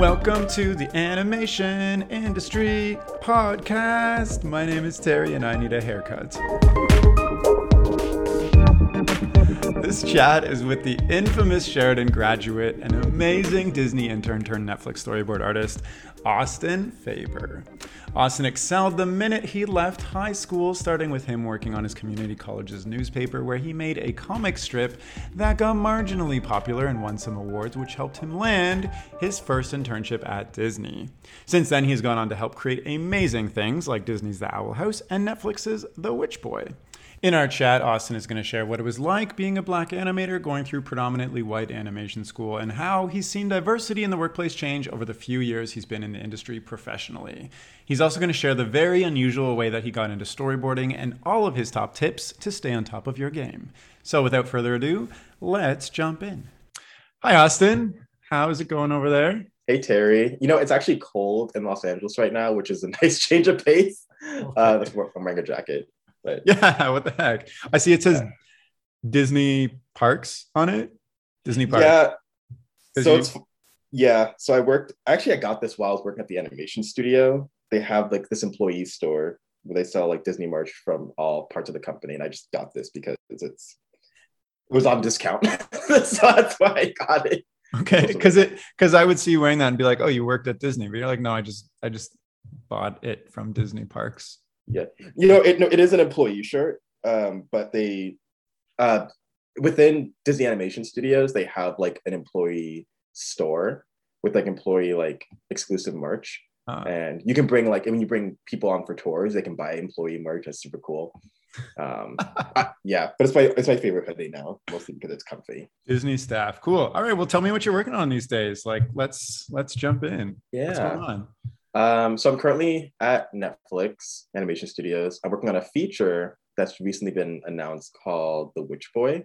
Welcome to the Animation Industry Podcast. My name is Terry and I need a haircut. This chat is with the infamous Sheridan graduate and amazing Disney intern turned Netflix storyboard artist, Austin Faber. Austin excelled the minute he left high school, starting with him working on his community college's newspaper, where he made a comic strip that got marginally popular and won some awards, which helped him land his first internship at Disney. Since then, he's gone on to help create amazing things like Disney's The Owl House and Netflix's The Witch Boy. In our chat, Austin is going to share what it was like being a black animator going through predominantly white animation school and how he's seen diversity in the workplace change over the few years he's been in the industry professionally. He's also going to share the very unusual way that he got into storyboarding and all of his top tips to stay on top of your game. So without further ado, let's jump in. Hi, Austin. How is it going over there? Hey, Terry. You know, it's actually cold in Los Angeles right now, which is a nice change of pace. I'm wearing a jacket. But yeah, what the heck? I see it says Disney Parks on it. Disney Parks. Yeah. So I worked. Actually, I got this while I was working at the animation studio. They have like this employee store where they sell like Disney merch from all parts of the company, and I just got this because it was on discount, so that's why I got it. Okay, because I would see you wearing that and be like, oh, you worked at Disney, but you're like, no, I just bought it from Disney Parks. Yeah, you know, it is an employee shirt, but they within Disney Animation Studios they have like an employee store with like employee like exclusive merch, and you can bring like when you bring people on for tours, they can buy employee merch. That's super cool. But it's my favorite hoodie now, mostly because it's comfy. Disney staff, cool. All right, well, tell me what you're working on these days. Like, let's jump in. Yeah. What's going on? So I'm currently at Netflix Animation Studios. I'm working on a feature that's recently been announced called The Witch Boy,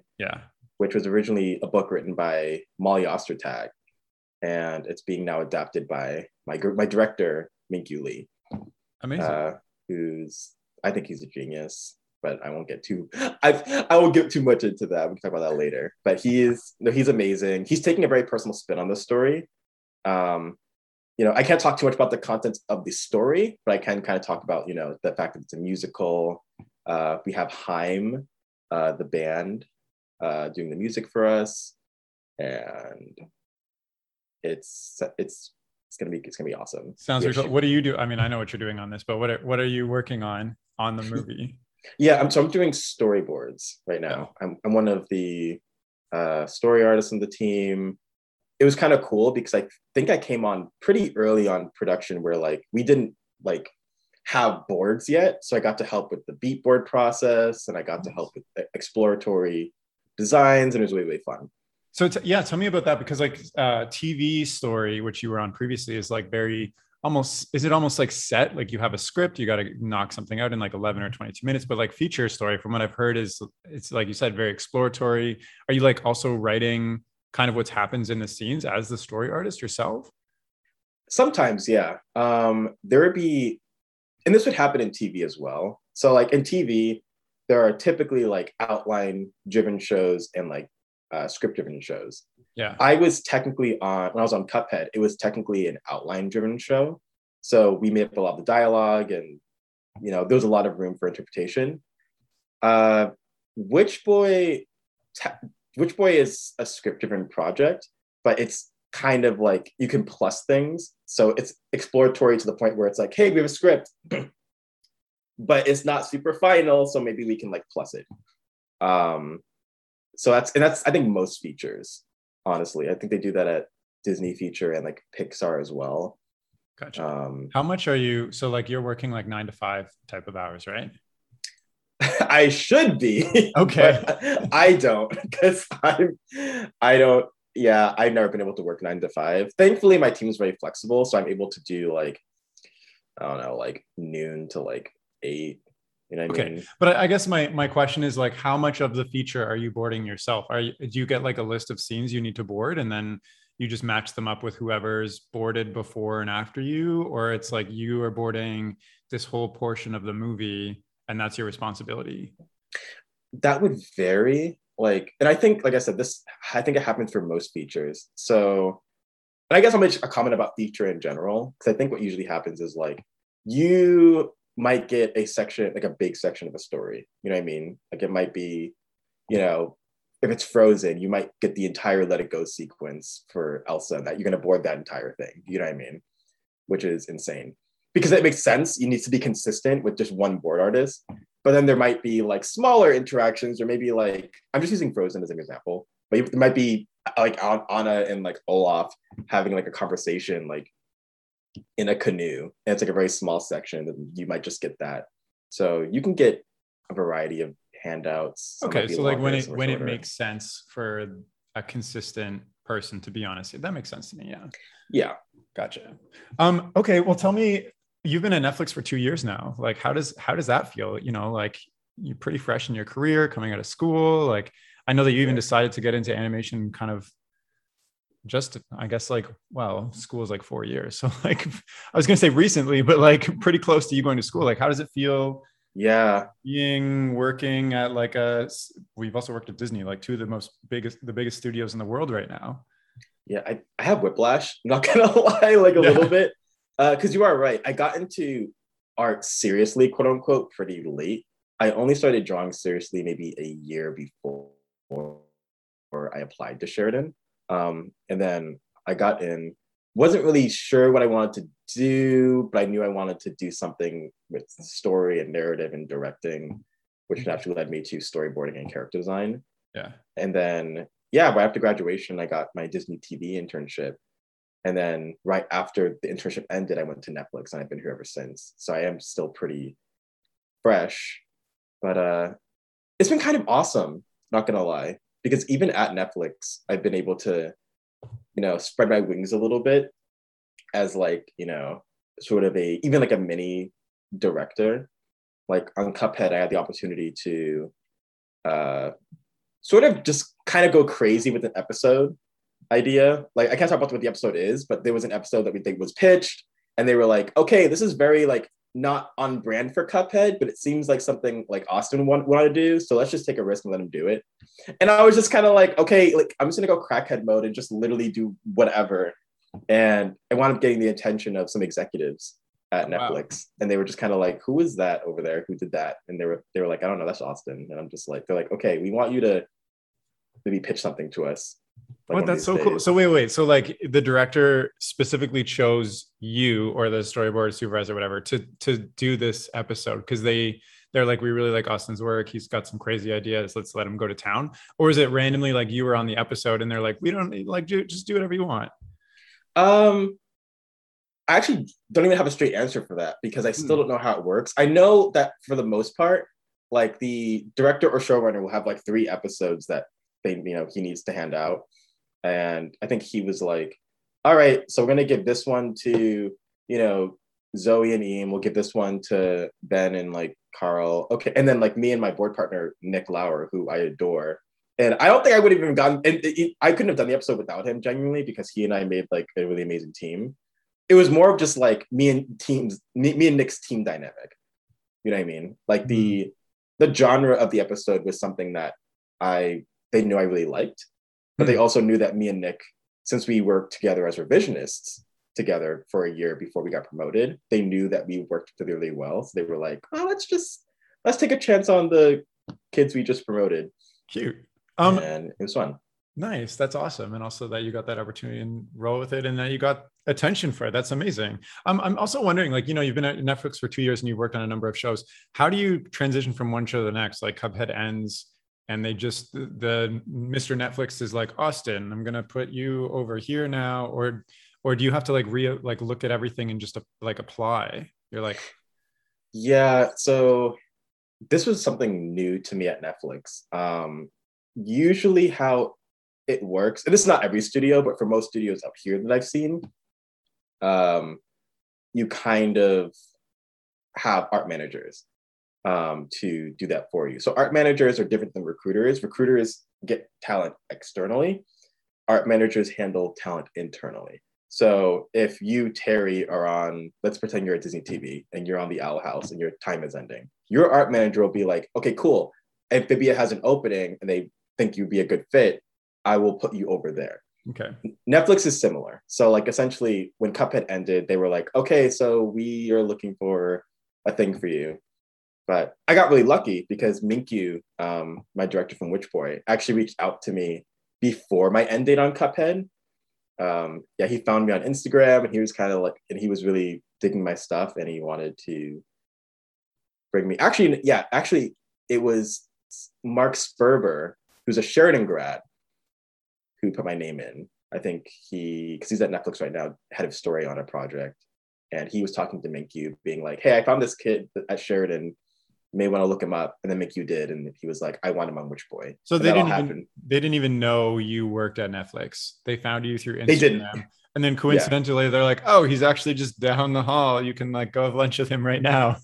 which was originally a book written by Molly Ostertag, and it's being now adapted by my director, Mingyu Lee. Amazing. I think he's a genius, but I won't get too, I won't get too much into that. We can talk about that later, but he's amazing. He's taking a very personal spin on the story. You know, I can't talk too much about the contents of the story, but I can kind of talk about, you know, the fact that it's a musical. We have Haim, the band, doing the music for us, and it's gonna be awesome. Sounds really cool. What do you do? I mean, I know what you're doing on this, but what are you working on the movie? Yeah, I'm doing storyboards right now. Yeah. I'm one of the story artists on the team. It was kind of cool because I think I came on pretty early on production where like we didn't like have boards yet. So I got to help with the beat board process and I got to help with the exploratory designs, and it was way, way fun. So tell me about that, because like TV story, which you were on previously, is like very almost like set, like you have a script, you got to knock something out in like 11 or 22 minutes, but like feature story from what I've heard is it's like you said, very exploratory. Are you like also writing kind of what happens in the scenes as the story artist yourself? Sometimes, yeah. There would be, and this would happen in TV as well. So like in TV, there are typically like outline-driven shows and like script-driven shows. Yeah. When I was on Cuphead, it was technically an outline-driven show. So we made up a lot of the dialogue and, you know, there was a lot of room for interpretation. Witch Boy is a script-driven project, but it's kind of like you can plus things. So it's exploratory to the point where it's like, hey, we have a script, but it's not super final. So maybe we can like plus it. So that's I think most features, honestly. I think they do that at Disney feature and like Pixar as well. Gotcha. How much are you? So like you're working like 9 to 5 type of hours, right? I should be. Okay. I don't, because I've never been able to work 9 to 5. Thankfully, my team is very flexible, so I'm able to do like, I don't know, like noon to like 8. You know what I mean? But I guess my question is like, how much of the feature are you boarding yourself? Do you get like a list of scenes you need to board and then you just match them up with whoever's boarded before and after you? Or it's like you are boarding this whole portion of the movie and that's your responsibility? That would vary. Like, and I think, like I said, I think it happens for most features. So And I guess I'll make a comment about feature in general, because I think what usually happens is like you might get a section, like a big section of a story. You know what I mean? Like it might be, you know, if it's Frozen, you might get the entire Let It Go sequence for Elsa, that you're going to board that entire thing. You know what I mean? Which is insane because it makes sense. You need to be consistent with just one board artist, but then there might be like smaller interactions, or maybe like, I'm just using Frozen as an example, but it might be like Anna and like Olaf having like a conversation, like in a canoe, and it's like a very small section, and you might just get that. So you can get a variety of handouts. Okay, so like when it makes sense for a consistent person to be honest, that makes sense to me. Yeah, gotcha. Okay, well tell me, you've been at Netflix for 2 years now. Like how does that feel? You know, like you're pretty fresh in your career, coming out of school. Like I know that you even decided to get into animation kind of just, I guess, like, well, school is like 4 years. So like, I was going to say recently, but like pretty close to you going to school. Like, how does it feel? Yeah. Working at like we've also worked at Disney, like two of the biggest studios in the world right now. Yeah. I have whiplash, not going to lie, like a little bit. Cause you are right. I got into art seriously, quote unquote, pretty late. I only started drawing seriously maybe a year before I applied to Sheridan. And then I got in, wasn't really sure what I wanted to do, but I knew I wanted to do something with story and narrative and directing, which naturally led me to storyboarding and character design. Yeah. And then, right after graduation, I got my Disney TV internship. And then right after the internship ended, I went to Netflix, and I've been here ever since. So I am still pretty fresh, but it's been kind of awesome, not gonna lie. Because even at Netflix, I've been able to, you know, spread my wings a little bit as like, you know, sort of even like a mini director. Like on Cuphead, I had the opportunity to sort of just kind of go crazy with an episode idea. Like I can't talk about what the episode is, but there was an episode that we think was pitched, and they were like, okay, this is very like not on brand for Cuphead, but it seems like something like Austin wanted to do. So let's just take a risk and let him do it. And I was just kind of like, okay, like I'm just gonna go crackhead mode and just literally do whatever. And I wound up getting the attention of some executives at Netflix. Wow. And they were just kind of like, who is that over there? Who did that? And they were like, I don't know, that's Austin. And I'm just like, they're like, okay, we want you to maybe pitch something to us. Like that's so cool. So wait. So like the director specifically chose you, or the storyboard supervisor, whatever, to do this episode because they're like, we really like Austin's work. He's got some crazy ideas. Let's let him go to town. Or is it randomly like you were on the episode and they're like, we don't need, like, just do whatever you want? I actually don't even have a straight answer for that because I still don't know how it works. I know that for the most part, like the director or showrunner will have like 3 episodes that they, you know, he needs to hand out. And I think he was like, all right, so we're going to give this one to, you know, Zoe and Ian. We'll give this one to Ben and like Carl. Okay. And then like me and my board partner, Nick Lauer, who I adore. And I don't think I would have even gotten, and I couldn't have done the episode without him genuinely, because he and I made like a really amazing team. It was more of just like me and Nick's team dynamic. You know what I mean? Like the genre of the episode was something that they knew I really liked. But they also knew that me and Nick, since we worked together as revisionists together for a year before we got promoted, they knew that we worked really well. So they were like, oh, let's take a chance on the kids we just promoted. Cute. And it was fun. Nice. That's awesome. And also that you got that opportunity and roll with it, and that you got attention for it. That's amazing. I'm also wondering, like, you know, you've been at Netflix for 2 years and you've worked on a number of shows. How do you transition from one show to the next? Like Cuphead ends, and they just, the Mr. Netflix is like, Austin, I'm gonna put you over here now, or do you have to like look at everything and just like apply? You're like, yeah. So this was something new to me at Netflix. Usually how it works, and it's not every studio, but for most studios up here that I've seen, you kind of have art managers to do that for you. So art managers are different than recruiters. Recruiters get talent externally. Art managers handle talent internally. So if you, Terry, are on, let's pretend you're at Disney TV and you're on the Owl House and your time is ending, your art manager will be like, okay, cool. Amphibia has an opening and they think you'd be a good fit. I will put you over there. Okay. Netflix is similar. So like essentially when Cuphead ended, they were like, okay, so we are looking for a thing for you. But I got really lucky because Minkyu, my director from Witch Boy, actually reached out to me before my end date on Cuphead. Yeah, he found me on Instagram and he was kind of like, and he was really digging my stuff and he wanted to bring me. Actually, yeah, actually it was Mark Sperber, who's a Sheridan grad, who put my name in. I think because he's at Netflix right now, head of story on a project. And he was talking to Minkyu being like, hey, I found this kid at Sheridan. You may want to look him up. And then Minkyu did. And he was like, I want him on Witch Boy. So they didn't even know you worked at Netflix. They found you through Instagram. They didn't. And then coincidentally, yeah. They're like, oh, he's actually just down the hall. You can like go have lunch with him right now.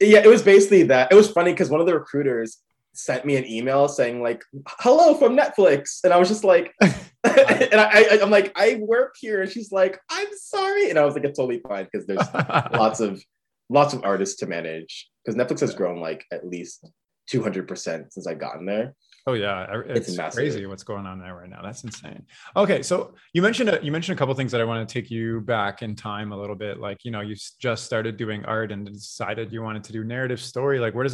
Yeah, it was basically that. It was funny because one of the recruiters sent me an email saying like, hello from Netflix. And I was just like, I'm like, I work here. And she's like, I'm sorry. And I was like, it's totally fine. Cause there's lots of artists to manage. Cause Netflix has grown like at least 200% since I've gotten there. Oh yeah. It's crazy what's going on there right now. That's insane. Okay. So you mentioned a couple of things that I want to take you back in time a little bit. Like, you know, you just started doing art and decided you wanted to do narrative story. Like where does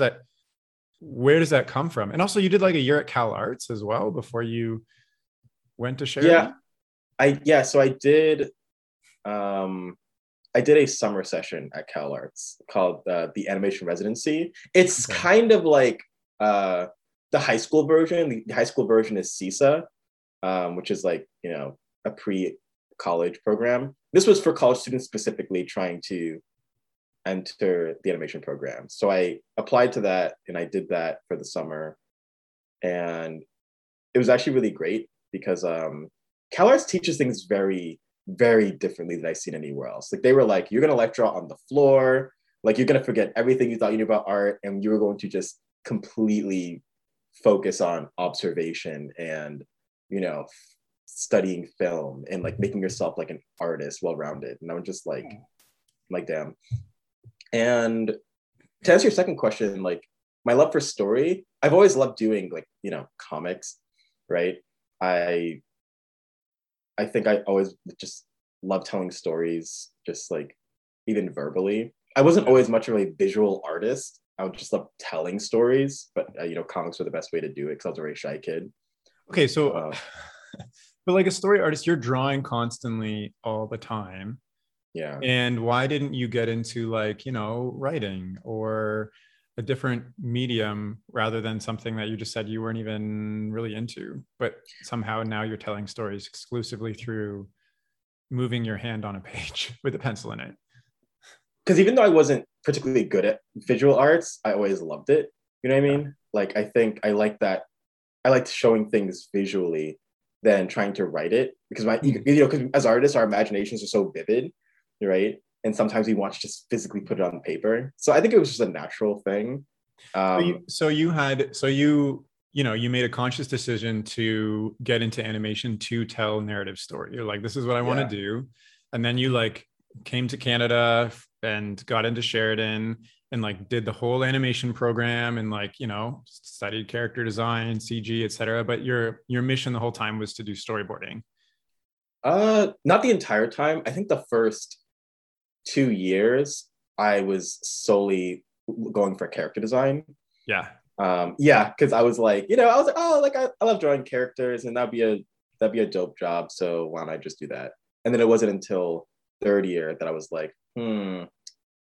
that come from? And also you did like a year at Cal Arts as well before you went to Sheridan? Yeah. So I did a summer session at Cal Arts called the Animation Residency. It's kind of like the high school version. The high school version is CISA, which is like, you know, a pre-college program. This was for college students specifically trying to enter the animation program. So I applied to that and I did that for the summer. And it was actually really great because Cal Arts teaches things very, very differently than I've seen anywhere else. Like they were like, you're going to lecture on the floor. Like you're going to forget everything you thought you knew about art. And you were going to just completely focus on observation and, you know, studying film and like making yourself like an artist, well-rounded. And I'm just like, damn. And to answer your second question, like my love for story, I've always loved doing like, you know, comics, right? I think I always just loved telling stories, just like even verbally. I wasn't always much of a visual artist. I would just love telling stories, but you know, comics were the best way to do it because I was a very shy kid. Okay, so, but like a story artist, you're drawing constantly all the time. Yeah. And why didn't you get into like, you know, writing or a different medium rather than something that you just said you weren't even really into, but somehow now you're telling stories exclusively through moving your hand on a page with a pencil in it? Because even though I wasn't particularly good at visual arts, I always loved it. You know what I mean? Yeah. Like, I think I like that. I liked showing things visually than trying to write it because because as artists, our imaginations are so vivid. Right. And sometimes we want to just physically put it on paper. So I think it was just a natural thing. You made a conscious decision to get into animation to tell narrative story. You're like, this is what I want to do. And then you like came to Canada and got into Sheridan and like did the whole animation program and like, you know, studied character design, CG, et cetera. But your mission the whole time was to do storyboarding. Not the entire time. I think the first 2 years I was solely going for character design. Because I was like, you know, I was like, oh, like I love drawing characters and that'd be a dope job, so why don't I just do that? And then it wasn't until third year that I was like, well,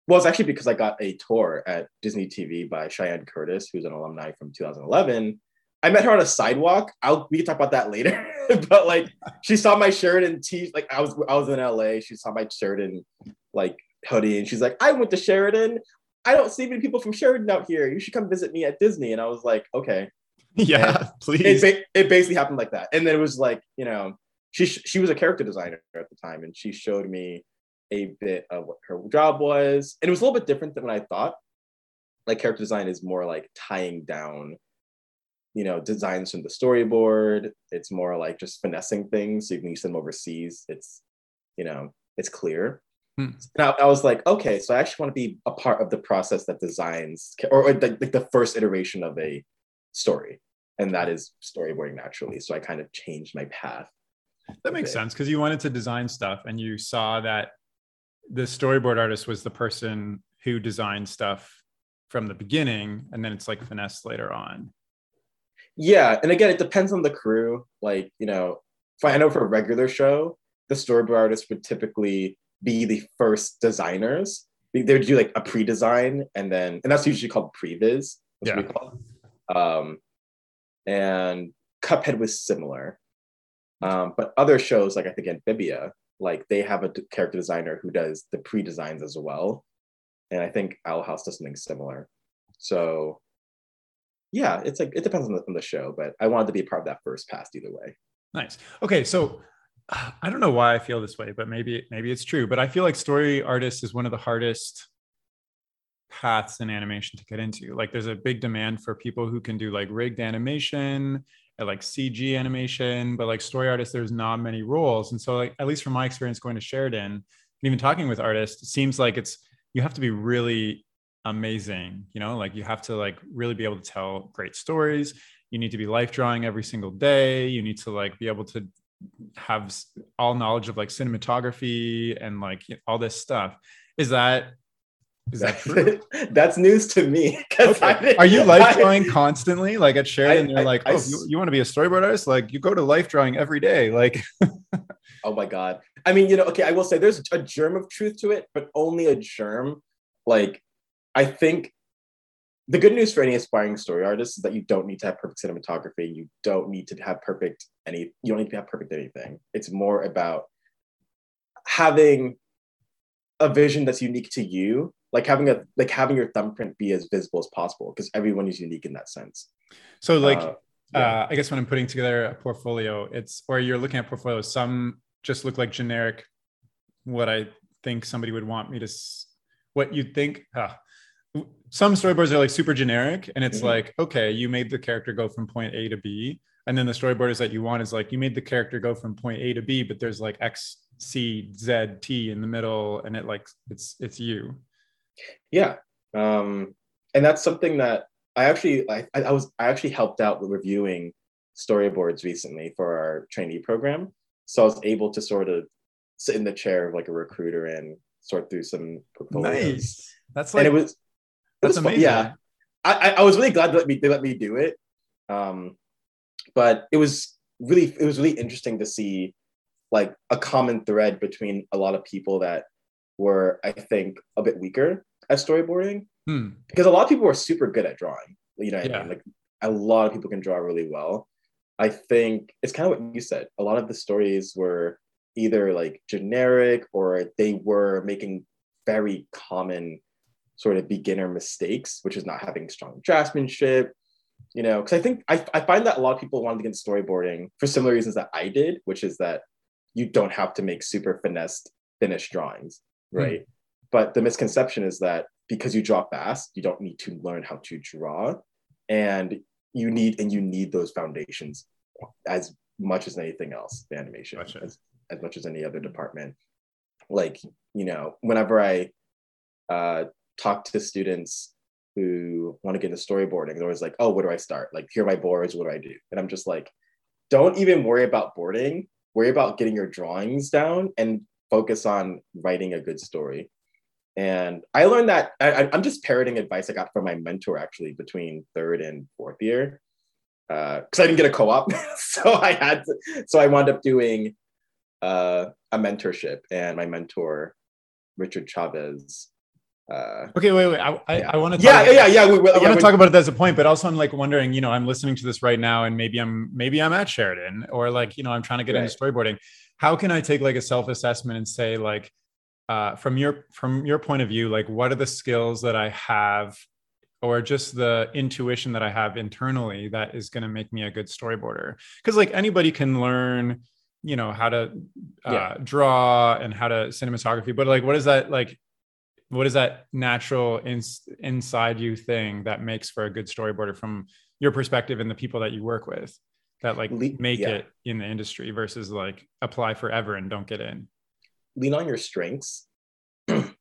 it's actually because I got a tour at Disney TV by Cheyenne Curtis, who's an alumni from 2011. I met her on a sidewalk. We can talk about that later. But like, she saw my shirt and tee. Like, I was in LA. She saw my shirt and like hoodie, and she's like, "I went to Sheridan. I don't see many people from Sheridan out here. You should come visit me at Disney." And I was like, "Okay, yeah, and please." It basically happened like that. And then it was like, you know, she was a character designer at the time, and she showed me a bit of what her job was, and it was a little bit different than what I thought. Like, character design is more like tying down, you know, designs from the storyboard. It's more like just finessing things so you can use them overseas. It's, you know, it's clear. Now I was like, okay, so I actually want to be a part of the process that designs or like the first iteration of a story, and that is storyboarding naturally. So I kind of changed my path That makes sense, because you wanted to design stuff and you saw that the storyboard artist was the person who designed stuff from the beginning, and then it's like finessed later on. Yeah, and again, it depends on the crew. Like, you know, I know for a regular show, the storyboard artist would typically be the first designers. They would do like a pre-design, and that's usually called previs. Yeah. And Cuphead was similar. But other shows, like I think Amphibia, like they have a character designer who does the pre-designs as well. And I think Owl House does something similar. So yeah, it's like, it depends on the show, but I wanted to be a part of that first pass either way. Nice. Okay. So I don't know why I feel this way, but maybe it's true, but I feel like story artist is one of the hardest paths in animation to get into. Like there's a big demand for people who can do like rigged animation and like CG animation, but like story artists, there's not many roles. And so like, at least from my experience going to Sheridan and even talking with artists, it seems like you have to be really amazing, you know, like you have to like really be able to tell great stories. You need to be life drawing every single day. You need to like be able to have all knowledge of like cinematography and like all this stuff. Is that true? That's news to me. Okay. Are you life drawing constantly? Like at Sheridan, they're like, oh, you want to be a storyboard artist? Like you go to life drawing every day. Like, oh my God. I mean, you know, okay, I will say there's a germ of truth to it, but only a germ. Like, I think the good news for any aspiring story artist is that you don't need to have perfect cinematography. You don't need to have you don't need to have perfect anything. It's more about having a vision that's unique to you, like having your thumbprint be as visible as possible, because everyone is unique in that sense. So like, I guess when I'm putting together a portfolio, or you're looking at portfolios, some just look like generic, what I think somebody would want me to, what you'd think. Some storyboards are like super generic and it's like, okay, you made the character go from point A to B. And then the storyboard is that you want is like, you made the character go from point A to B, but there's like X, C, Z, T in the middle. And it like, it's you. Yeah. And that's something that I actually helped out with reviewing storyboards recently for our trainee program. So I was able to sort of sit in the chair of like a recruiter and sort through some portfolios. Nice. That's like, and that's amazing. Yeah. I was really glad they let me do it. But it was really interesting to see like a common thread between a lot of people that were, I think, a bit weaker at storyboarding. Because a lot of people are super good at drawing. You know what I mean? Like a lot of people can draw really well. I think it's kind of what you said. A lot of the stories were either like generic or they were making very common sort of beginner mistakes, which is not having strong draftsmanship, you know, because I think I find that a lot of people wanted to get into storyboarding for similar reasons that I did, which is that you don't have to make super finessed, finished drawings, right? But the misconception is that because you draw fast, you don't need to learn how to draw, and you need those foundations as much as anything else, the animation, gotcha. As much as any other department. Like, you know, whenever I talk to students who want to get into storyboarding, they're always like, oh, where do I start? Like, here are my boards, what do I do? And I'm just like, don't even worry about boarding, worry about getting your drawings down and focus on writing a good story. And I learned that, I'm just parroting advice I got from my mentor actually between third and fourth year, because I didn't get a co-op, so I wound up doing a mentorship, and my mentor, Richard Chavez. Okay, wait. I want to. Talk about it as a point, but also I'm like wondering. You know, I'm listening to this right now, and maybe I'm at Sheridan, or like, you know, I'm trying to get into storyboarding. How can I take like a self-assessment and say like, from your point of view, like what are the skills that I have, or just the intuition that I have internally that is going to make me a good storyboarder? Because like anybody can learn, you know, how to draw and how to cinematography, but like, what is that natural inside you thing that makes for a good storyboarder from your perspective and the people that you work with that like make it in the industry versus like apply forever and don't get in? Lean on your strengths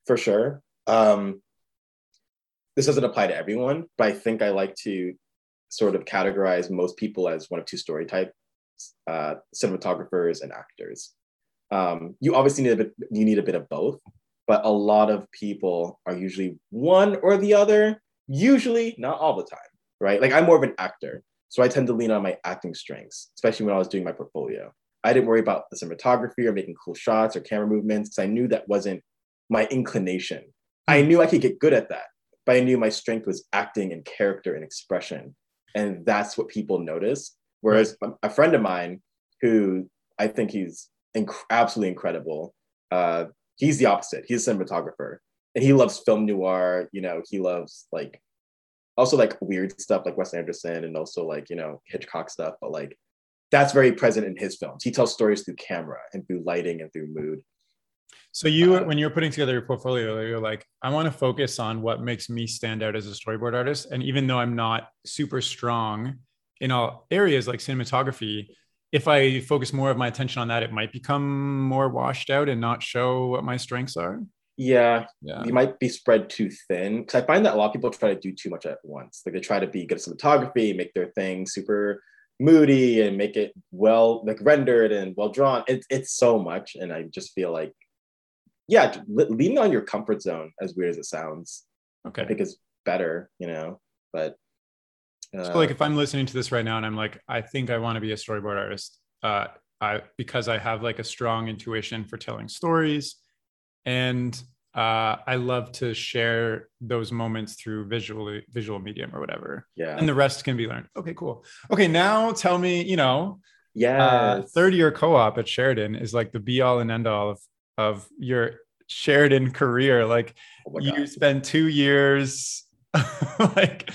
for sure. This doesn't apply to everyone, but I think I like to sort of categorize most people as one of two story type cinematographers and actors. You obviously need a bit of both, but a lot of people are usually one or the other, usually, not all the time, right? Like, I'm more of an actor, so I tend to lean on my acting strengths, especially when I was doing my portfolio. I didn't worry about the cinematography or making cool shots or camera movements because I knew that wasn't my inclination. I knew I could get good at that, but I knew my strength was acting and character and expression. And that's what people notice. Whereas a friend of mine who I think he's absolutely incredible, he's the opposite. He's a cinematographer and he loves film noir. You know, he loves like also like weird stuff like Wes Anderson and also like, you know, Hitchcock stuff. But like that's very present in his films. He tells stories through camera and through lighting and through mood. So you, when you're putting together your portfolio, you're like, I want to focus on what makes me stand out as a storyboard artist. And even though I'm not super strong in all areas like cinematography, if I focus more of my attention on that, it might become more washed out and not show what my strengths are. Yeah. You might be spread too thin. Because I find that a lot of people try to do too much at once. Like they try to be good at cinematography, make their thing super moody and make it well, like rendered and well drawn. It's so much. And I just feel like, yeah, leaning on your comfort zone, as weird as it sounds, okay, I think is better, you know, but. So like if I'm listening to this right now and I'm like, I think I want to be a storyboard artist because I have like a strong intuition for telling stories and I love to share those moments through visual medium or whatever. Yeah. And the rest can be learned. Okay, cool. Okay, now tell me, you know, third-year co-op at Sheridan is like the be-all and end-all of your Sheridan career. Like you spend 2 years like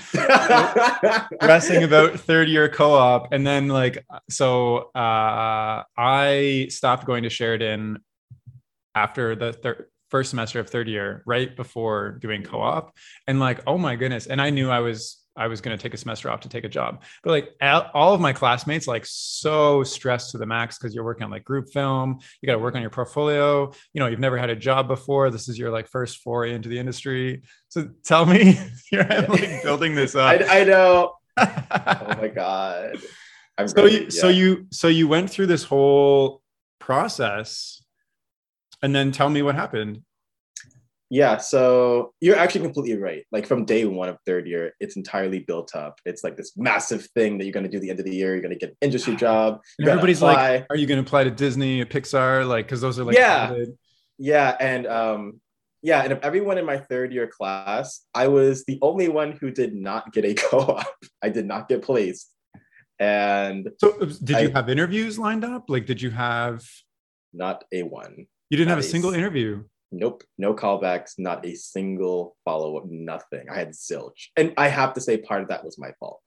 wrestling about third-year co-op. And then like, so I stopped going to Sheridan after the first semester of third year, right before doing co-op. And like, oh my goodness. And I knew I was going to take a semester off to take a job, but like all of my classmates, like so stressed to the max because you're working on like group film, you got to work on your portfolio, you know, you've never had a job before. This is your like first foray into the industry. So tell me, here I'm like building this up. I know. Oh my God. So you went through this whole process and then tell me what happened. Yeah, so you're actually completely right. Like from day one of third year, it's entirely built up. It's like this massive thing that you're going to do at the end of the year. You're going to get an industry job. And everybody's like, are you going to apply to Disney or Pixar? Like, because those are like, yeah. And of everyone in my third year class, I was the only one who did not get a co-op. I did not get placed. And so did you have interviews lined up? Like, did you have? Not a one. You didn't have a single interview? Nope, no callbacks, not a single follow-up, nothing. I had zilch. And I have to say part of that was my fault.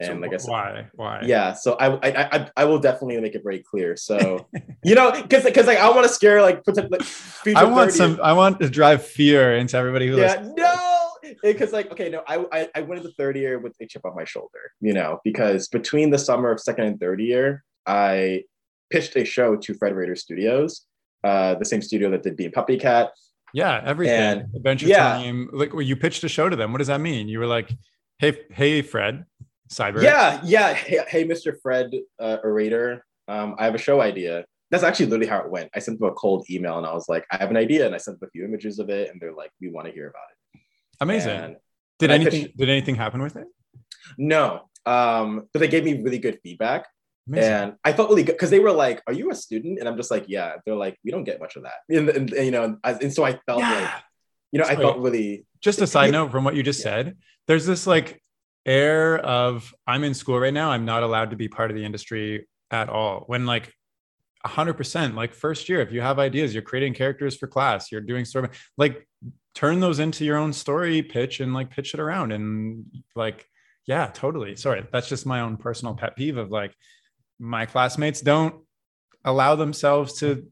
And so like I said, why? Yeah, so I will definitely make it very clear. So, you know, because like I want to scare like future I want to drive fear into everybody who listens. No, because like, okay, no, I went into third year with a chip on my shoulder, you know, because between the summer of second and third year, I pitched a show to Fred Rader Studios. The same studio that did Bean Puppy Cat. Yeah, everything. And, Adventure Time. Like, well, you pitched a show to them. What does that mean? You were like, hey, Fred, Cyber. Yeah. Hey, Mr. Fred Orator, I have a show idea. That's actually literally how it went. I sent them a cold email and I was like, I have an idea. And I sent them a few images of it. And they're like, we want to hear about it. Amazing. And did anything happen with it? No. But they gave me really good feedback. Amazing. And I felt really good because they were like, "Are you a student?" And I'm just like, "Yeah." They're like, "We don't get much of that," and you know, and so I felt like, you know, sorry. I felt really. Just a side note from what you just said. There's this like air of I'm in school right now. I'm not allowed to be part of the industry at all. When like 100%, like first year, if you have ideas, you're creating characters for class, you're doing story, like turn those into your own story pitch and like pitch it around and like, yeah, totally. Sorry, that's just my own personal pet peeve of like. My classmates don't allow themselves to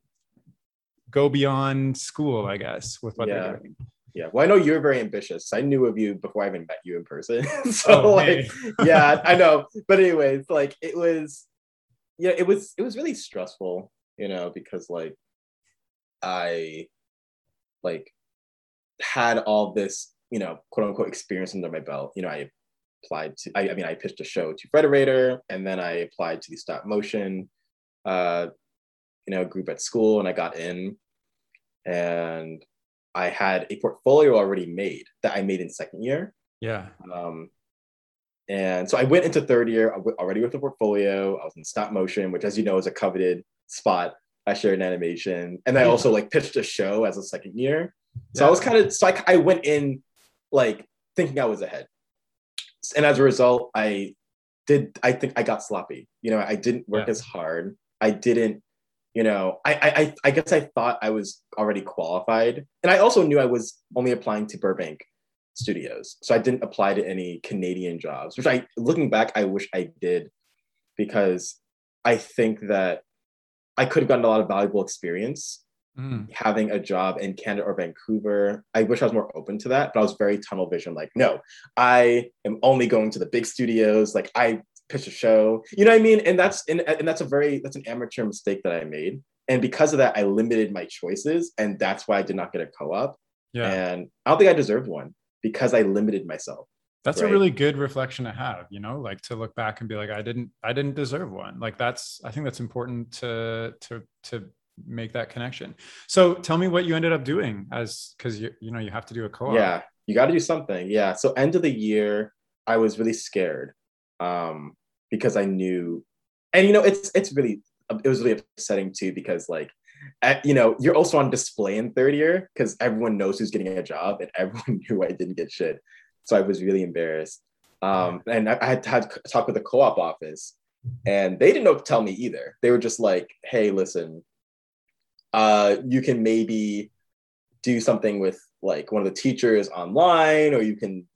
go beyond school, I guess, with what they're doing. Yeah. Well, I know you're very ambitious. I knew of you before I even met you in person. Yeah, I know. But anyways, like it was really stressful, you know, because like I like had all this, you know, quote unquote experience under my belt. You know, I applied to, I pitched a show to Frederator, and then I applied to the stop motion, group at school, and I got in, and I had a portfolio already made that I made in second year. Yeah. And so I went into third year already with a portfolio. I was in stop motion, which, as you know, is a coveted spot. I shared an animation, and I also pitched a show as a second year. So I was I went in thinking I was ahead. And as a result, I think I got sloppy. I didn't work as hard. I didn't, I guess I thought I was already qualified. And I also knew I was only applying to Burbank studios. So I didn't apply to any Canadian jobs, which looking back, I wish I did, because I think that I could have gotten a lot of valuable experience having a job in Canada or Vancouver. I wish I was more open to that, but I was very tunnel vision. No, I am only going to the big studios. I pitch a show, And that's an amateur mistake that I made. And because of that, I limited my choices, and that's why I did not get a co-op. Yeah. And I don't think I deserved one because I limited myself. That's a really good reflection to have, to look back and be like, I didn't deserve one. I think that's important to make that connection. So tell me what you ended up doing because you have to do a co-op. Yeah, you got to do something. Yeah. So end of the year, I was really scared because I knew, and it was really upsetting too, because you're also on display in third year because everyone knows who's getting a job, and everyone knew I didn't get shit. So I was really embarrassed. And I had to talk with the co-op office, and they didn't know what to tell me either. They were just like, hey, listen, you can maybe do something with one of the teachers online, or you can,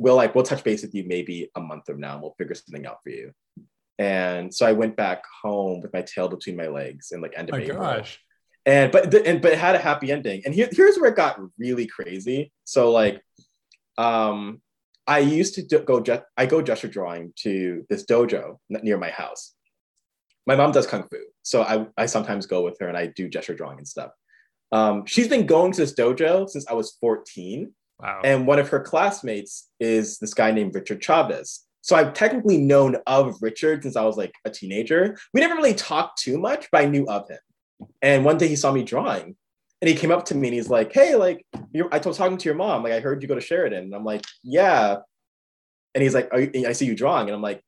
we'll touch base with you maybe a month from now, and we'll figure something out for you. And so I went back home with my tail between my legs and end of April. My gosh. But it had a happy ending. And here's where it got really crazy. So I used to go gesture drawing to this dojo near my house. My mom does kung fu, so I sometimes go with her, and I do gesture drawing and stuff. She's been going to this dojo since I was 14. Wow. And one of her classmates is this guy named Richard Chavez. So I've technically known of Richard since I was a teenager. We never really talked too much, but I knew of him. And one day he saw me drawing, and he came up to me, and he's like, hey, I was talking to your mom. I heard you go to Sheridan. And I'm like, yeah. And he's like, I see you drawing. And I'm like,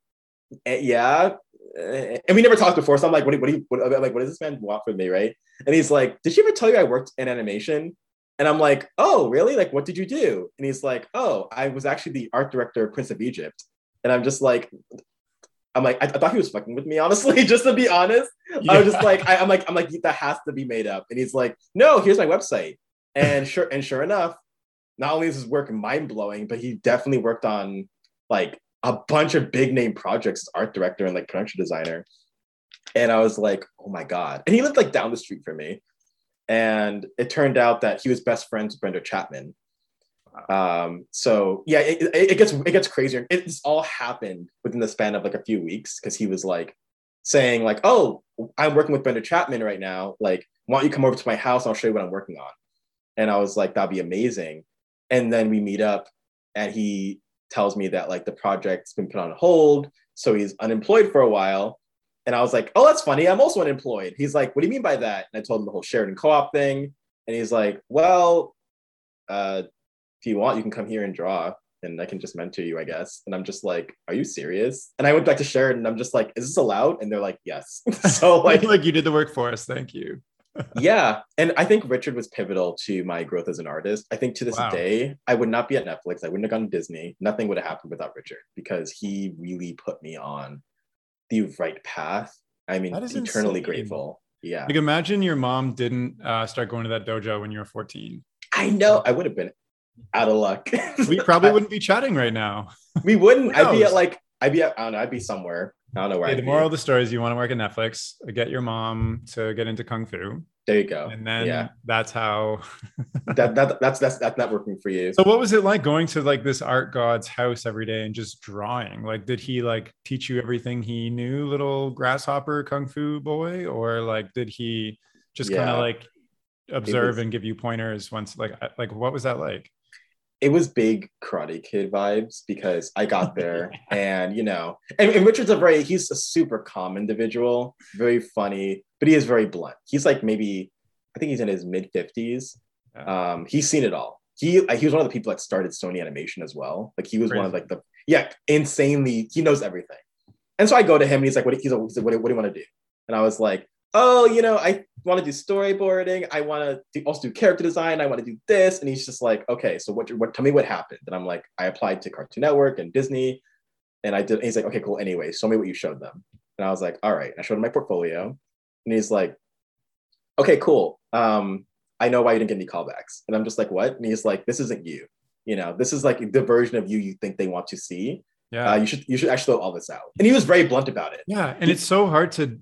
yeah. And we never talked before. So I'm like, what does this man want from me? Right. And he's like, did she ever tell you I worked in animation? And I'm like, oh, really? What did you do? And he's like, oh, I was actually the art director of Prince of Egypt. And I'm just like, I thought he was fucking with me, honestly, just to be honest. Yeah. I was just like, I'm like, that has to be made up. And he's like, no, here's my website. And sure enough, not only is his work mind-blowing, but he definitely worked on a bunch of big name projects as art director and production designer. And I was like, oh my God. And he lived down the street from me. And it turned out that he was best friends with Brenda Chapman. So yeah, it gets crazier. It's all happened within the span of a few weeks, because he was saying oh, I'm working with Brenda Chapman right now. Why don't you come over to my house? And I'll show you what I'm working on. And I was like, that'd be amazing. And then we meet up, and he tells me that the project's been put on hold, so he's unemployed for a while. And I was like, oh, that's funny. I'm also unemployed. He's like, what do you mean by that? And I told him the whole Sheridan co-op thing. And he's like, well, if you want, you can come here and draw, and I can just mentor you, I guess. And I'm just like, are you serious? And I went back to Sheridan, and I'm just like, is this allowed? And they're like, yes. So you did the work for us. Thank you. Yeah. And I think Richard was pivotal to my growth as an artist. I think to this day, I would not be at Netflix. I wouldn't have gone to Disney. Nothing would have happened without Richard, because he really put me on the right path. I mean, eternally grateful. Yeah. Imagine your mom didn't start going to that dojo when you were 14. I know. I would have been out of luck. We probably wouldn't be chatting right now. We wouldn't. I'd be somewhere. I don't know where. The moral of the story is, you want to work at Netflix, get your mom to get into kung fu. There you go. And then that's how that's networking for you. So what was it like going to this art god's house every day and just drawing? Did he teach you everything he knew, little grasshopper kung fu boy, or did he just kind of observe and give you pointers once? What was that like? it was big Karate Kid vibes because I got there and, you know, and Richard's a very, he's a super calm individual, very funny, but he is very blunt. He's like maybe, I think he's in his mid 50s. He's seen it all. He was one of the people that started Sony Animation as well. Like he was crazy. One of like the, yeah, insanely, he knows everything. And so I go to him and he's like, what do you want to do? And I was like, oh, you know, I want to do storyboarding. I want to also do character design. I want to do this. And he's just like, okay, so what, tell me what happened. And I'm like, I applied to Cartoon Network and Disney. And I did, and he's like, okay, cool. Anyway, show me what you showed them. And I was like, all right. I showed him my portfolio and he's like, okay, cool. I know why you didn't get any callbacks. And I'm just like, what? And he's like, this isn't you. You know, this is like the version of you think they want to see. Yeah. You should actually throw all this out. And he was very blunt about it. Yeah. And it's so hard to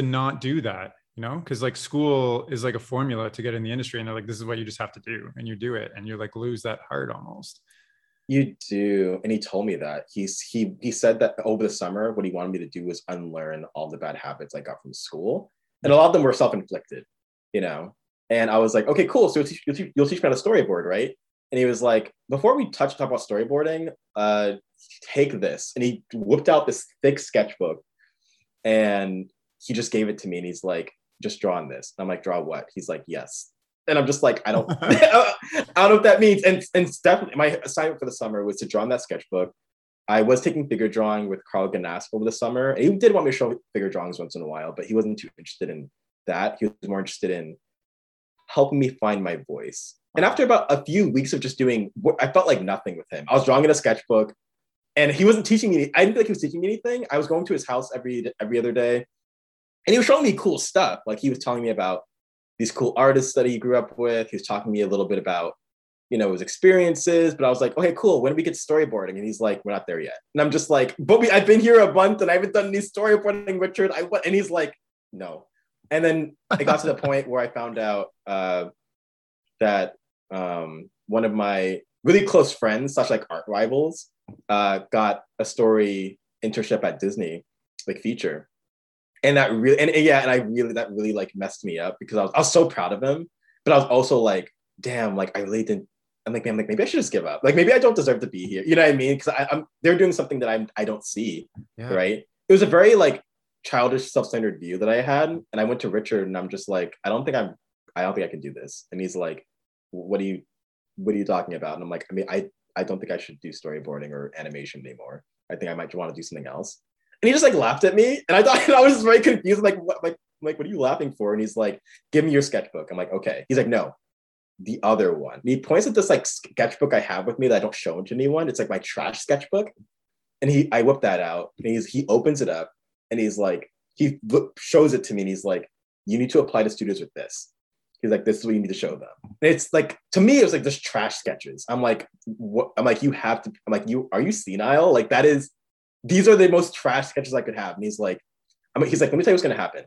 not do that, you know, because like school is like a formula to get in the industry and they're like, this is what you just have to do. And you do it. And you like lose that heart almost. You do. And he told me that he said that over the summer, what he wanted me to do was unlearn all the bad habits I got from school. And a lot of them were self-inflicted, you know? And I was like, okay, cool. So you'll teach me how to storyboard, right? And he was like, before we talk about storyboarding, take this. And he whipped out this thick sketchbook and he just gave it to me and he's like, just draw on this. And I'm like, draw what? He's like, yes. And I'm just like, I don't, I don't know what that means. And definitely my assignment for the summer was to draw on that sketchbook. I was taking figure drawing with Carl Ganas over the summer. And he did want me to show figure drawings once in a while, but he wasn't too interested in that. He was more interested in helping me find my voice. And after about a few weeks of just doing, I felt like nothing with him. I was drawing in a sketchbook and he wasn't teaching me. I didn't feel like he was teaching me anything. I was going to his house every other day. And he was showing me cool stuff. Like he was telling me about these cool artists that he grew up with. He was talking to me a little bit about, you know, his experiences. But I was like, okay, cool. When do we get storyboarding? And he's like, we're not there yet. And I'm just like, but I've been here a month and I haven't done any storyboarding, Richard. And he's like, no. And then I got to the point where I found out that one of my really close friends, such like art rivals, got a story internship at Disney, like feature. And that really, that really like messed me up because I was so proud of him, but I was also like, damn, like I really didn't. I'm like, maybe I should just give up. Like maybe I don't deserve to be here. You know what I mean? Because they're doing something that I don't see, yeah. Right? It was a very like childish, self-centered view that I had, and I went to Richard, and I'm just like, I don't think I can do this. And he's like, what are you talking about? And I'm like, I mean, I don't think I should do storyboarding or animation anymore. I think I might want to do something else. And he just like laughed at me. And I was very confused. I'm like, what are you laughing for? And he's like, give me your sketchbook. I'm like, okay. He's like, no, the other one. And he points at this like sketchbook I have with me that I don't show to anyone. It's like my trash sketchbook. And I whip that out and he opens it up and he's like, shows it to me and he's like, you need to apply to studios with this. He's like, this is what you need to show them. And it's like, to me, it was like just trash sketches. I'm like, what? I'm like, you have to, I'm like, are you senile? Like that is, these are the most trash sketches I could have. And he's like, let me tell you what's going to happen.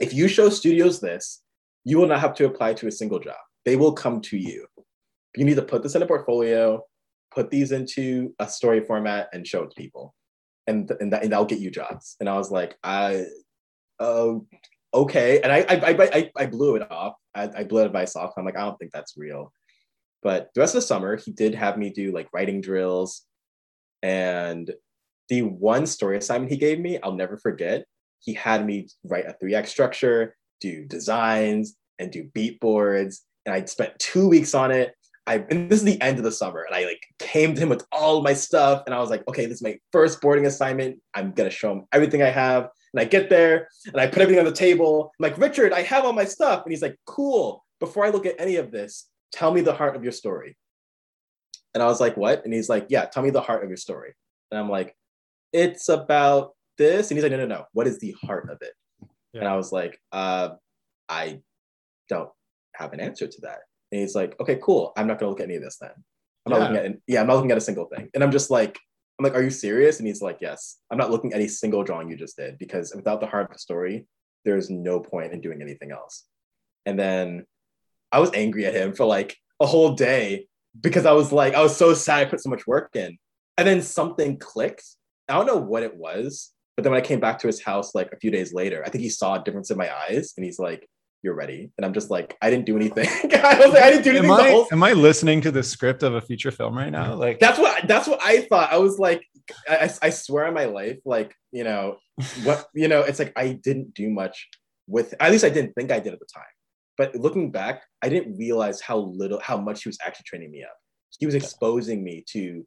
If you show studios this, you will not have to apply to a single job. They will come to you. You need to put this in a portfolio, put these into a story format and show it to people. And that'll get you jobs. And I was like, okay. And I blew it off. I blew the advice off. I'm like, I don't think that's real. But the rest of the summer, he did have me do like writing drills. And the one story assignment he gave me, I'll never forget. He had me write a 3-act structure, do designs, and do beat boards. And I spent 2 weeks on it. And this is the end of the summer. And I like came to him with all my stuff. And I was like, okay, this is my first boarding assignment. I'm going to show him everything I have. And I get there and I put everything on the table. I'm like, Richard, I have all my stuff. And he's like, cool. Before I look at any of this, tell me the heart of your story. And I was like, what? And he's like, yeah, tell me the heart of your story. And I'm like, it's about this. And he's like, no. What is the heart of it? Yeah. And I was like, I don't have an answer to that. And he's like, okay, cool. I'm not going to look at any of this then. I'm not looking at a single thing. And I'm like, are you serious? And he's like, yes, I'm not looking at any single drawing you just did because without the heart of the story, there's no point in doing anything else. And then I was angry at him for like a whole day because I was so sad I put so much work in. And then something clicked. I don't know what it was, but then when I came back to his house, like a few days later, I think he saw a difference in my eyes and he's like, you're ready. And I'm just like, I didn't do anything. I was like, I didn't do anything. Am I listening to the script of a feature film right now? Like, that's what I thought. I was like, I swear on my life, like, you know, what, you know, it's like, I didn't do much with, at least I didn't think I did at the time. But looking back, I didn't realize how much he was actually training me up. He was exposing me to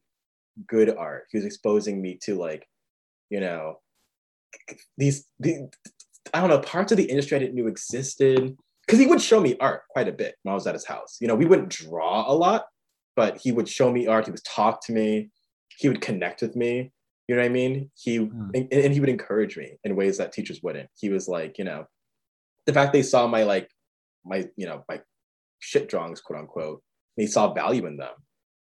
good art. He was exposing me to, like, you know, these I don't know, parts of the industry I didn't know existed. Because he would show me art quite a bit when I was at his house. You know, we wouldn't draw a lot, but he would show me art. He would talk to me. He would connect with me. You know what I mean? And he would encourage me in ways that teachers wouldn't. He was like, you know, the fact they saw my shit drawings, quote unquote, and he saw value in them.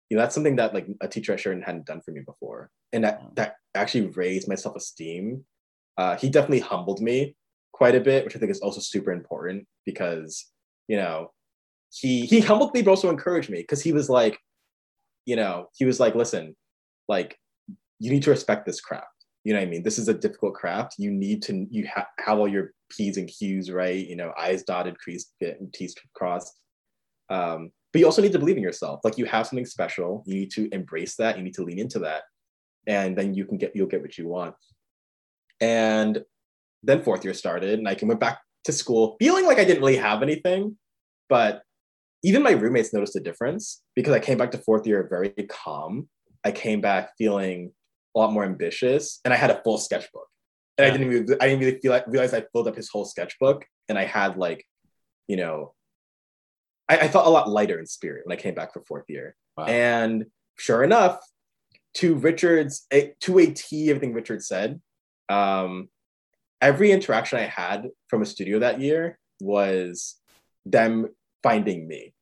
You know, that's something that, like, a teacher I sure hadn't done for me before. And that actually raised my self-esteem. He definitely humbled me quite a bit, which I think is also super important, because, you know, he humbled me, but also encouraged me, because he was like, you know, he was like, listen, like, you need to respect this craft. You know what I mean? This is a difficult craft. You need to, have all your P's and Q's right, you know, I's dotted, T's crossed. But you also need to believe in yourself. Like, you have something special. You need to embrace that. You need to lean into that. And then you'll get what you want. And then fourth year started, and I went back to school feeling like I didn't really have anything. But even my roommates noticed a difference, because I came back to fourth year very calm. I came back feeling a lot more ambitious, and I had a full sketchbook. And I didn't really realize I filled up his whole sketchbook, and I had, like, you know, I felt a lot lighter in spirit when I came back for fourth year. Wow. And sure enough, to a T, everything Richard said, every interaction I had from a studio that year was them finding me,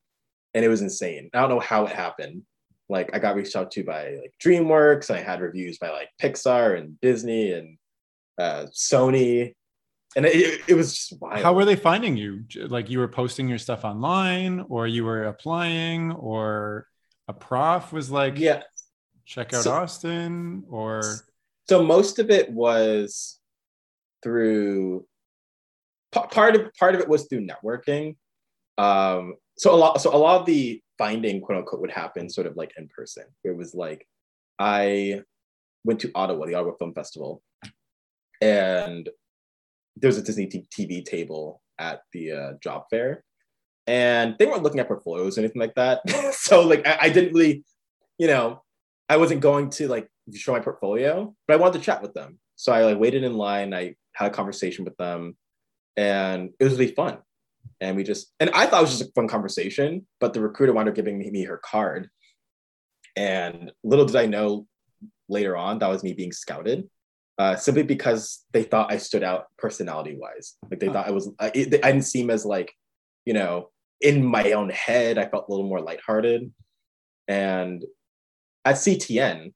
and it was insane. I don't know how it happened. Like, I got reached out to by, like, DreamWorks, and I had reviews by, like, Pixar and Disney and Sony, and it was just wild. How were they finding you? Like, you were posting your stuff online, or you were applying, or a prof was like, yeah, check out Austin, or... So most of it was through... Part of it was through networking. So a lot of the finding, quote unquote, would happen sort of like in person. It was like, I went to Ottawa, the Ottawa Film Festival, and there was a Disney TV table at the job fair, and they weren't looking at portfolios or anything like that. So, like, I didn't really, you know, I wasn't going to, like, show my portfolio, but I wanted to chat with them. So I, like, waited in line. I had a conversation with them, and it was really fun. And I thought it was just a fun conversation, but the recruiter wound up giving me her card. And little did I know later on, that was me being scouted. Simply because they thought I stood out personality-wise. Like, they thought I was, I didn't seem as, like, you know, in my own head. I felt a little more lighthearted. And at CTN,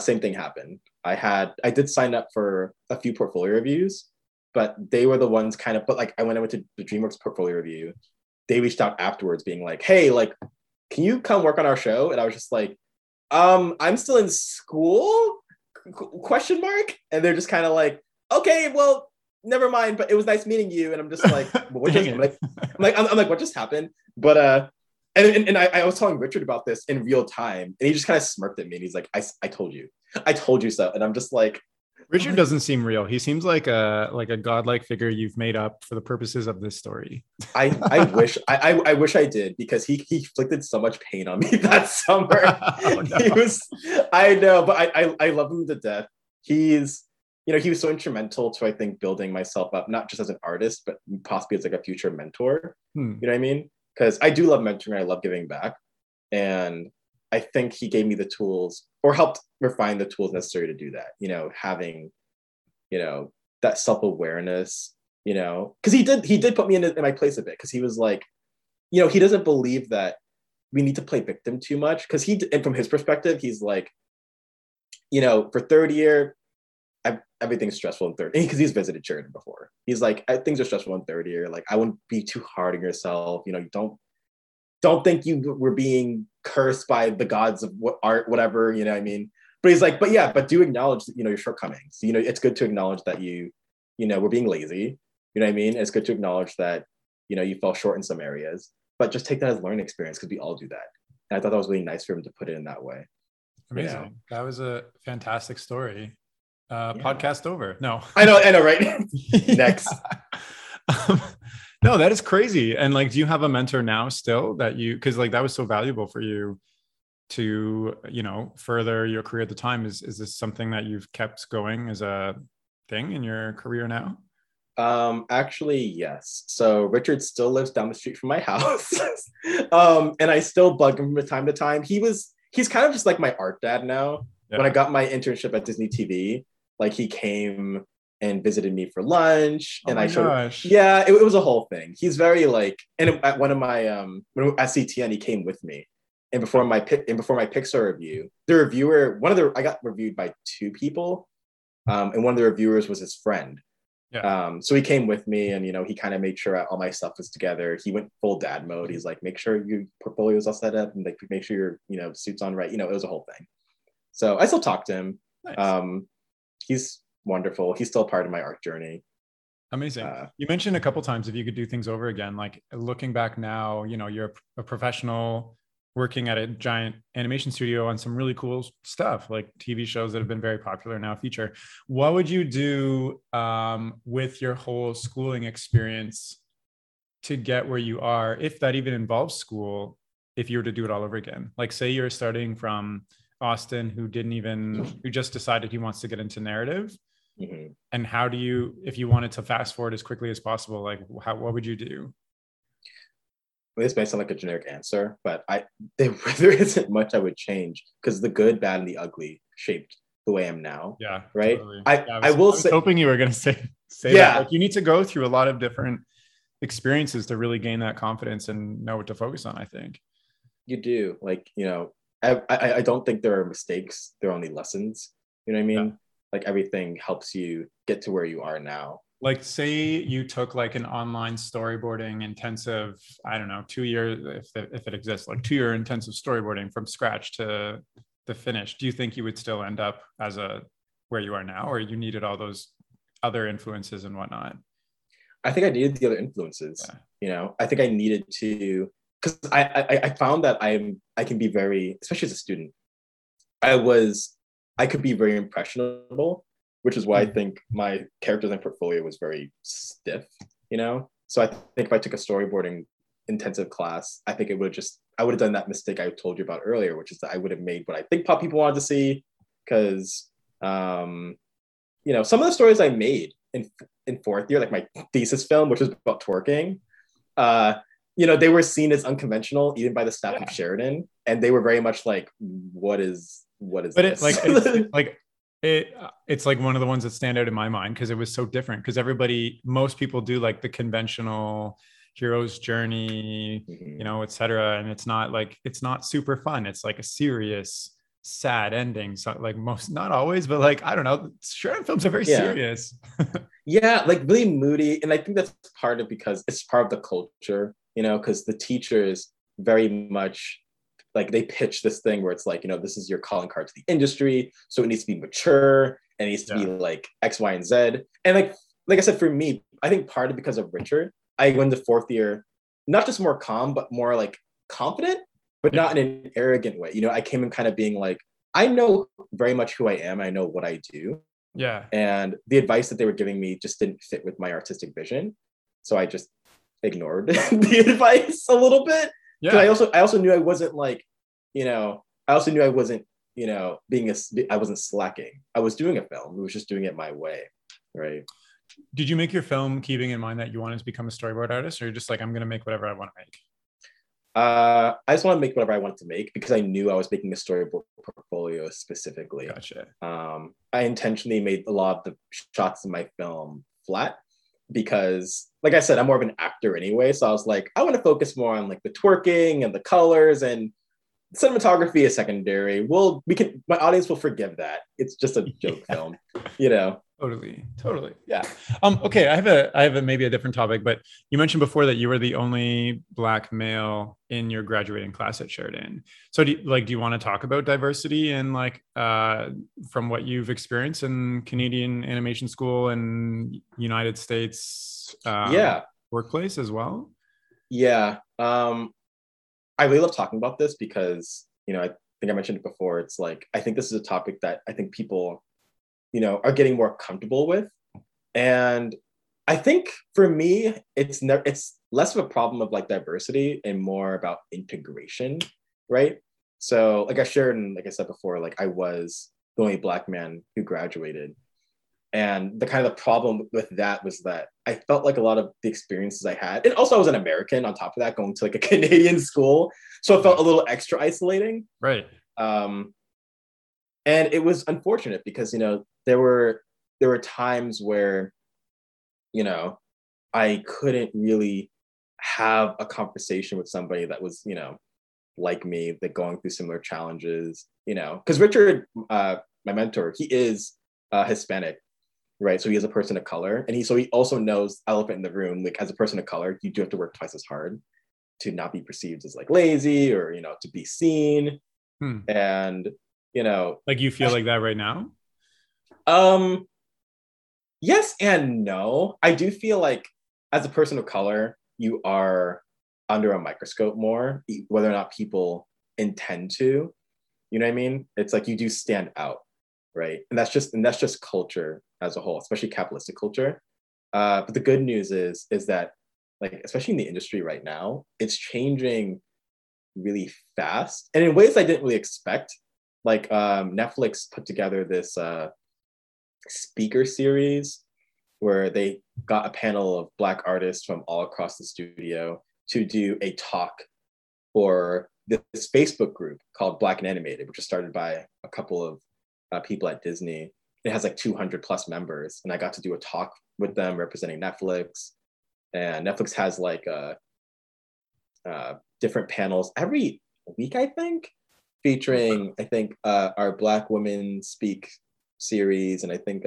same thing happened. I did sign up for a few portfolio reviews, but they were the ones kind of, but, like, when I went to the DreamWorks portfolio review, they reached out afterwards being like, hey, like, can you come work on our show? And I was just like, I'm still in school? ? And they're just kind of like, okay, well, never mind, but it was nice meeting you. And I'm just like, well, what just happened? But I was telling Richard about this in real time, and he just kind of smirked at me, and he's like, I told you so. And I'm just like, Richard doesn't seem real. He seems like a godlike figure you've made up for the purposes of this story. I wish I did, because he inflicted so much pain on me that summer. Oh, no. I love him to death. He was so instrumental to, I think, building myself up, not just as an artist, but possibly as, like, a future mentor. You know what I mean? Because I do love mentoring. I love giving back, and I think he gave me the tools, or helped refine the tools necessary to do that. You know, having, you know, that self-awareness, you know, because he did put me in my place a bit, because he was like, you know, he doesn't believe that we need to play victim too much, because and from his perspective, he's like, you know, for third year, everything's stressful in third, because he's visited Sheridan before. He's like, things are stressful in third year. Like, I wouldn't be too hard on yourself. You know, you don't think you were being cursed by the gods of what art, whatever, you know what I mean? But he's like, but do acknowledge, you know, your shortcomings. You know, it's good to acknowledge that you know, we're being lazy. You know what I mean? It's good to acknowledge that you know, you fell short in some areas, but just take that as a learning experience because we all do that. And I thought that was really nice for him to put it in that way. Amazing. You know? That was a fantastic story. Yeah. Podcast over. No, I know, right? Next. No, that is crazy. And like, do you have a mentor now still that you, cause like that was so valuable for you to, you know, further your career at the time. Is this something that you've kept going as a thing in your career now? Actually, yes. So Richard still lives down the street from my house. And I still bug him from time to time. He's kind of just like my art dad now. Yeah. When I got my internship at Disney TV, like he came and visited me for lunch, and it was a whole thing. He's very like, and at one of my at CTN, he came with me, and before my Pixar review, I got reviewed by two people, and one of the reviewers was his friend. Yeah. So he came with me, and you know, he kind of made sure all my stuff was together. He went full dad mode. He's like, make sure your portfolio is all set up, and like make sure your suit's on right. You know, it was a whole thing. So I still talk to him. Nice. He's wonderful. He's still part of my art journey. Amazing. You mentioned a couple times if you could do things over again, like looking back now, you know, you're a professional working at a giant animation studio on some really cool stuff, like TV shows that have been very popular now feature. What would you do with your whole schooling experience to get where you are, if that even involves school, if you were to do it all over again? Like say you're starting from Austin, who just decided he wants to get into narrative. Mm-hmm. And how do you, if you wanted to fast forward as quickly as possible, like what would you do? Well, this may sound like a generic answer, but there isn't much I would change because the good, bad, and the ugly shaped the way I am now. Yeah. Right. Totally. I was hoping you were going to say yeah. That. Like, you need to go through a lot of different experiences to really gain that confidence and know what to focus on. I think you do. Like, you know, I don't think there are mistakes. There are only lessons. You know what I mean? Yeah. Like everything helps you get to where you are now. Like say you took like an online storyboarding intensive, I don't know, 2 years, if it exists, like 2-year intensive storyboarding from scratch to the finish. Do you think you would still end up where you are now, or you needed all those other influences and whatnot? I think I needed the other influences. Yeah. You know, I think I needed to, because I found that I can be very, especially as a student, I could be very impressionable, which is why I think my characters and portfolio was very stiff, you know? So I think if I took a storyboarding intensive class, I think I would have done that mistake I told you about earlier, which is that I would have made what I think pop people wanted to see. Because, you know, some of the stories I made in fourth year, like my thesis film, which was about twerking, you know, they were seen as unconventional even by the staff of Sheridan. And they were very much like, what is but this? It's like one of the ones that stand out in my mind because it was so different, because most people do like the conventional hero's journey, you know, etc. And it's not super fun. It's like a serious, sad ending. So like not always, but like, I don't know, Sheridan films are very serious. Yeah, like really moody. And I think that's part of because it's part of the culture. You know, because the teachers very much like they pitch this thing where it's like, you know, this is your calling card to the industry. So it needs to be mature and it needs to be like X, Y, and Z. And like I said, for me, I think part of because of Richard, I went to fourth year, not just more calm, but more like confident, but not in an arrogant way. You know, I came in kind of being like, I know very much who I am. I know what I do. Yeah. And the advice that they were giving me just didn't fit with my artistic vision. So I just ignored the advice a little bit. Yeah. I also knew I wasn't like, you know, I wasn't slacking. I was doing a film. I was just doing it my way. Right. Did you make your film keeping in mind that you wanted to become a storyboard artist, or you're just like, I'm going to make whatever I want to make? I just want to make whatever I want to make because I knew I was making a storyboard portfolio specifically. Gotcha. I intentionally made a lot of the shots in my film flat. Because like I said, I'm more of an actor anyway. So I was like, I want to focus more on like the twerking and the colors, and cinematography is secondary. My audience will forgive that. It's just a joke film, you know? Totally. Yeah. Okay. I have a maybe a different topic, but you mentioned before that you were the only Black male in your graduating class at Sheridan. So do you want to talk about diversity and like from what you've experienced in Canadian animation school and United States workplace as well? Yeah. I really love talking about this because, you know, I think I mentioned it before. It's like, I think this is a topic that I think people, you know, are getting more comfortable with. And I think for me, it's less of a problem of like diversity and more about integration, right? So like I shared, and like I said before, like I was the only Black man who graduated. And the kind of the problem with that was that I felt like a lot of the experiences I had, and also I was an American on top of that, going to like a Canadian school. So it felt a little extra isolating. Right. And it was unfortunate because, you know, there were times where, you know, I couldn't really have a conversation with somebody that was, you know, like me, that going through similar challenges, you know, because Richard, my mentor, he is Hispanic. Right. So he is a person of color. And so he also knows elephant in the room, like as a person of color, you do have to work twice as hard to not be perceived as like lazy or, you know, to be seen. And, you know, like you feel like that right now? Yes and no. I do feel like as a person of color, you are under a microscope more, whether or not people intend to, you know what I mean? It's like you do stand out. Right. And that's just culture as a whole, especially capitalistic culture. But the good news is that, like, especially in the industry right now, it's changing really fast and in ways I didn't really expect. Like Netflix put together this speaker series where they got a panel of Black artists from all across the studio to do a talk for this Facebook group called Black and Animated, which was started by a couple of people at Disney. It has like 200 plus members, and I got to do a talk with them representing Netflix. And Netflix has like different panels every week, I think, featuring our Black Women Speak series, and I think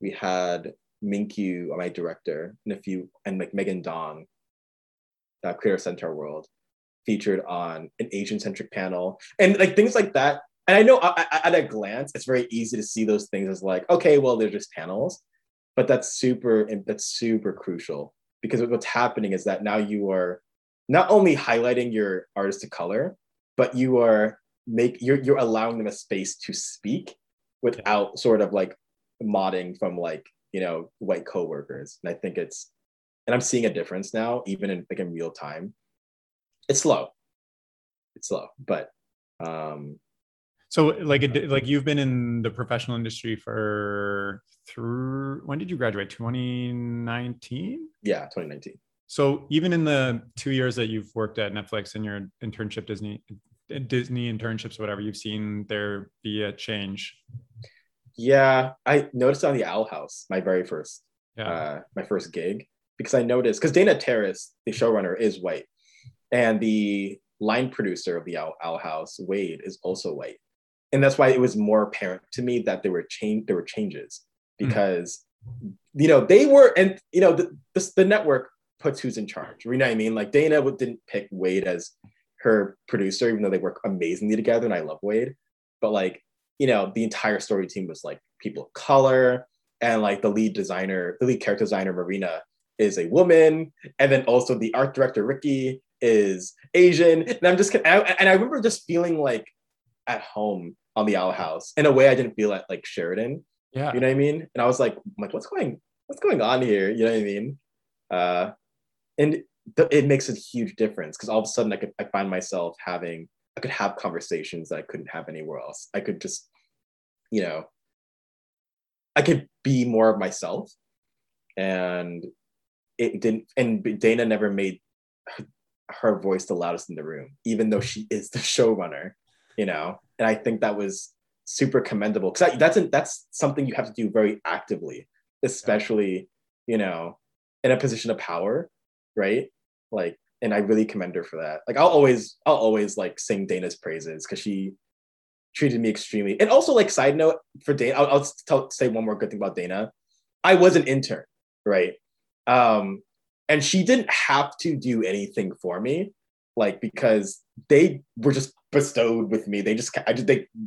we had Minkyu, my director, and like Megan Dong, creator of Centaur World, featured on an Asian-centric panel, and like things like that. And I know at a glance, it's very easy to see those things as like, okay, well, they're just panels, but that's super crucial, because what's happening is that now you are not only highlighting your artists of color, but you are you're allowing them a space to speak without sort of like modding from like, you know, white coworkers. And I think I'm seeing a difference now, even in like in real time. It's slow, but. So like you've been in the professional industry when did you graduate? 2019? Yeah, 2019. So even in the 2 years that you've worked at Netflix and your internship, Disney internships, whatever, you've seen there be a change. Yeah, I noticed on the Owl House, my first gig, because I noticed, because Dana Terrace, the showrunner, is white. And the line producer of the Owl House, Wade, is also white. And that's why it was more apparent to me that there were changes, because, you know, they were, and, you know, the network puts who's in charge, you know what I mean? Like Dana didn't pick Wade as her producer, even though they work amazingly together, and I love Wade. But like, you know, the entire story team was like people of color, and like the lead character designer, Marina, is a woman. And then also the art director, Ricky, is Asian. And I remember just feeling like at home on the Owl House in a way I didn't feel at like Sheridan. Yeah, you know what I mean? And I was like, what's going on here? You know what I mean? It makes a huge difference, because all of a sudden I find myself I could have conversations that I couldn't have anywhere else. I could just, you know, I could be more of myself. And it didn't, and Dana never made her voice the loudest in the room, even though she is the showrunner, you know? And I think that was super commendable, because that's something you have to do very actively, especially, you know, in a position of power, right? Like, and I really commend her for that. Like I'll always like sing Dana's praises, because she treated me extremely. And also, like, side note for Dana, I'll say one more good thing about Dana. I was an intern, right? And she didn't have to do anything for me, like, because they were just bestowed with me.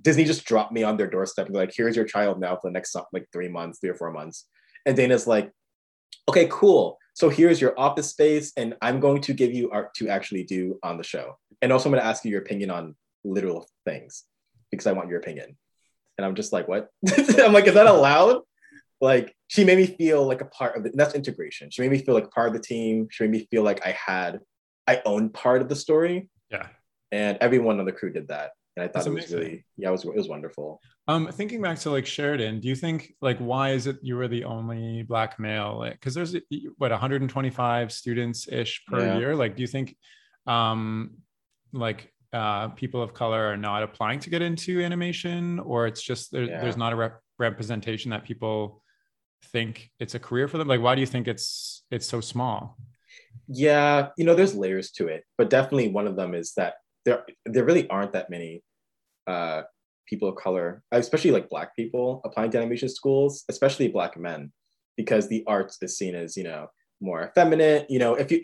Disney just dropped me on their doorstep and be like, here's your child now for the next like 3 months, 3 or 4 months. And Dana's like, okay, cool. so here's your office space, and I'm going to give you art to actually do on the show. And also I'm going to ask you your opinion on literal things because I want your opinion. And I'm just like, what? I'm like, is that allowed? Like, she made me feel like a part of it. That's integration. She made me feel like part of the team. She made me feel like I owned part of the story. Yeah. And everyone on the crew did that. And I thought it was wonderful. Thinking back to like Sheridan, do you think like, why is it you were the only Black male? Like, cause there's what, 125 students ish per year. Like, do you think people of color are not applying to get into animation, or it's just there's not a representation that people think it's a career for them? Like, why do you think it's so small? Yeah, there's layers to it, but definitely one of them is that there really aren't that many people of color, especially like Black people, applying to animation schools, especially Black men, because the arts is seen as, more effeminate, especially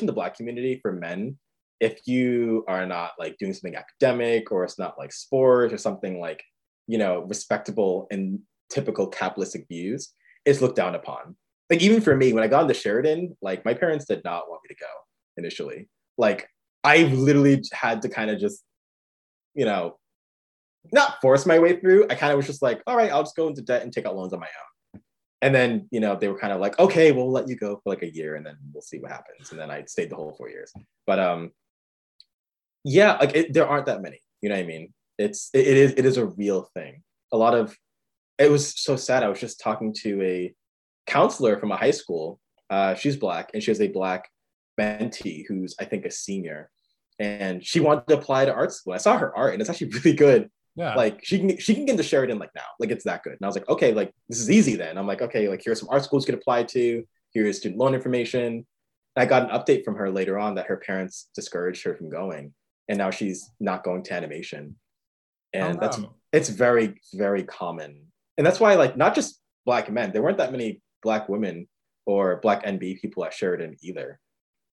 in the Black community for men, if you are not like doing something academic, or it's not like sports or something like, respectable and typical capitalistic views, it's looked down upon. Like even for me, when I got into Sheridan, like my parents did not want me to go initially. Like I literally had to kind of just, not force my way through. I kind of was just like, all right, I'll just go into debt and take out loans on my own. And then, they were kind of like, okay, we'll let you go for like a year and then we'll see what happens. And then I stayed the whole 4 years. But there aren't that many, you know what I mean? It is a real thing. It was so sad. I was just talking to a counselor from a high school. She's Black, and she has a Black mentee who's I think a senior, and she wanted to apply to art school. I saw her art and it's actually really good. Yeah. Like she can get into Sheridan like now, like it's that good. And I was like, okay, like this is easy then. I'm like, okay, like here's some art schools you could apply to. Here's student loan information. And I got an update from her later on that her parents discouraged her from going, and now she's not going to animation. And it's very, very common. And that's why, like, not just Black men, there weren't that many Black women or Black NB people at Sheridan either.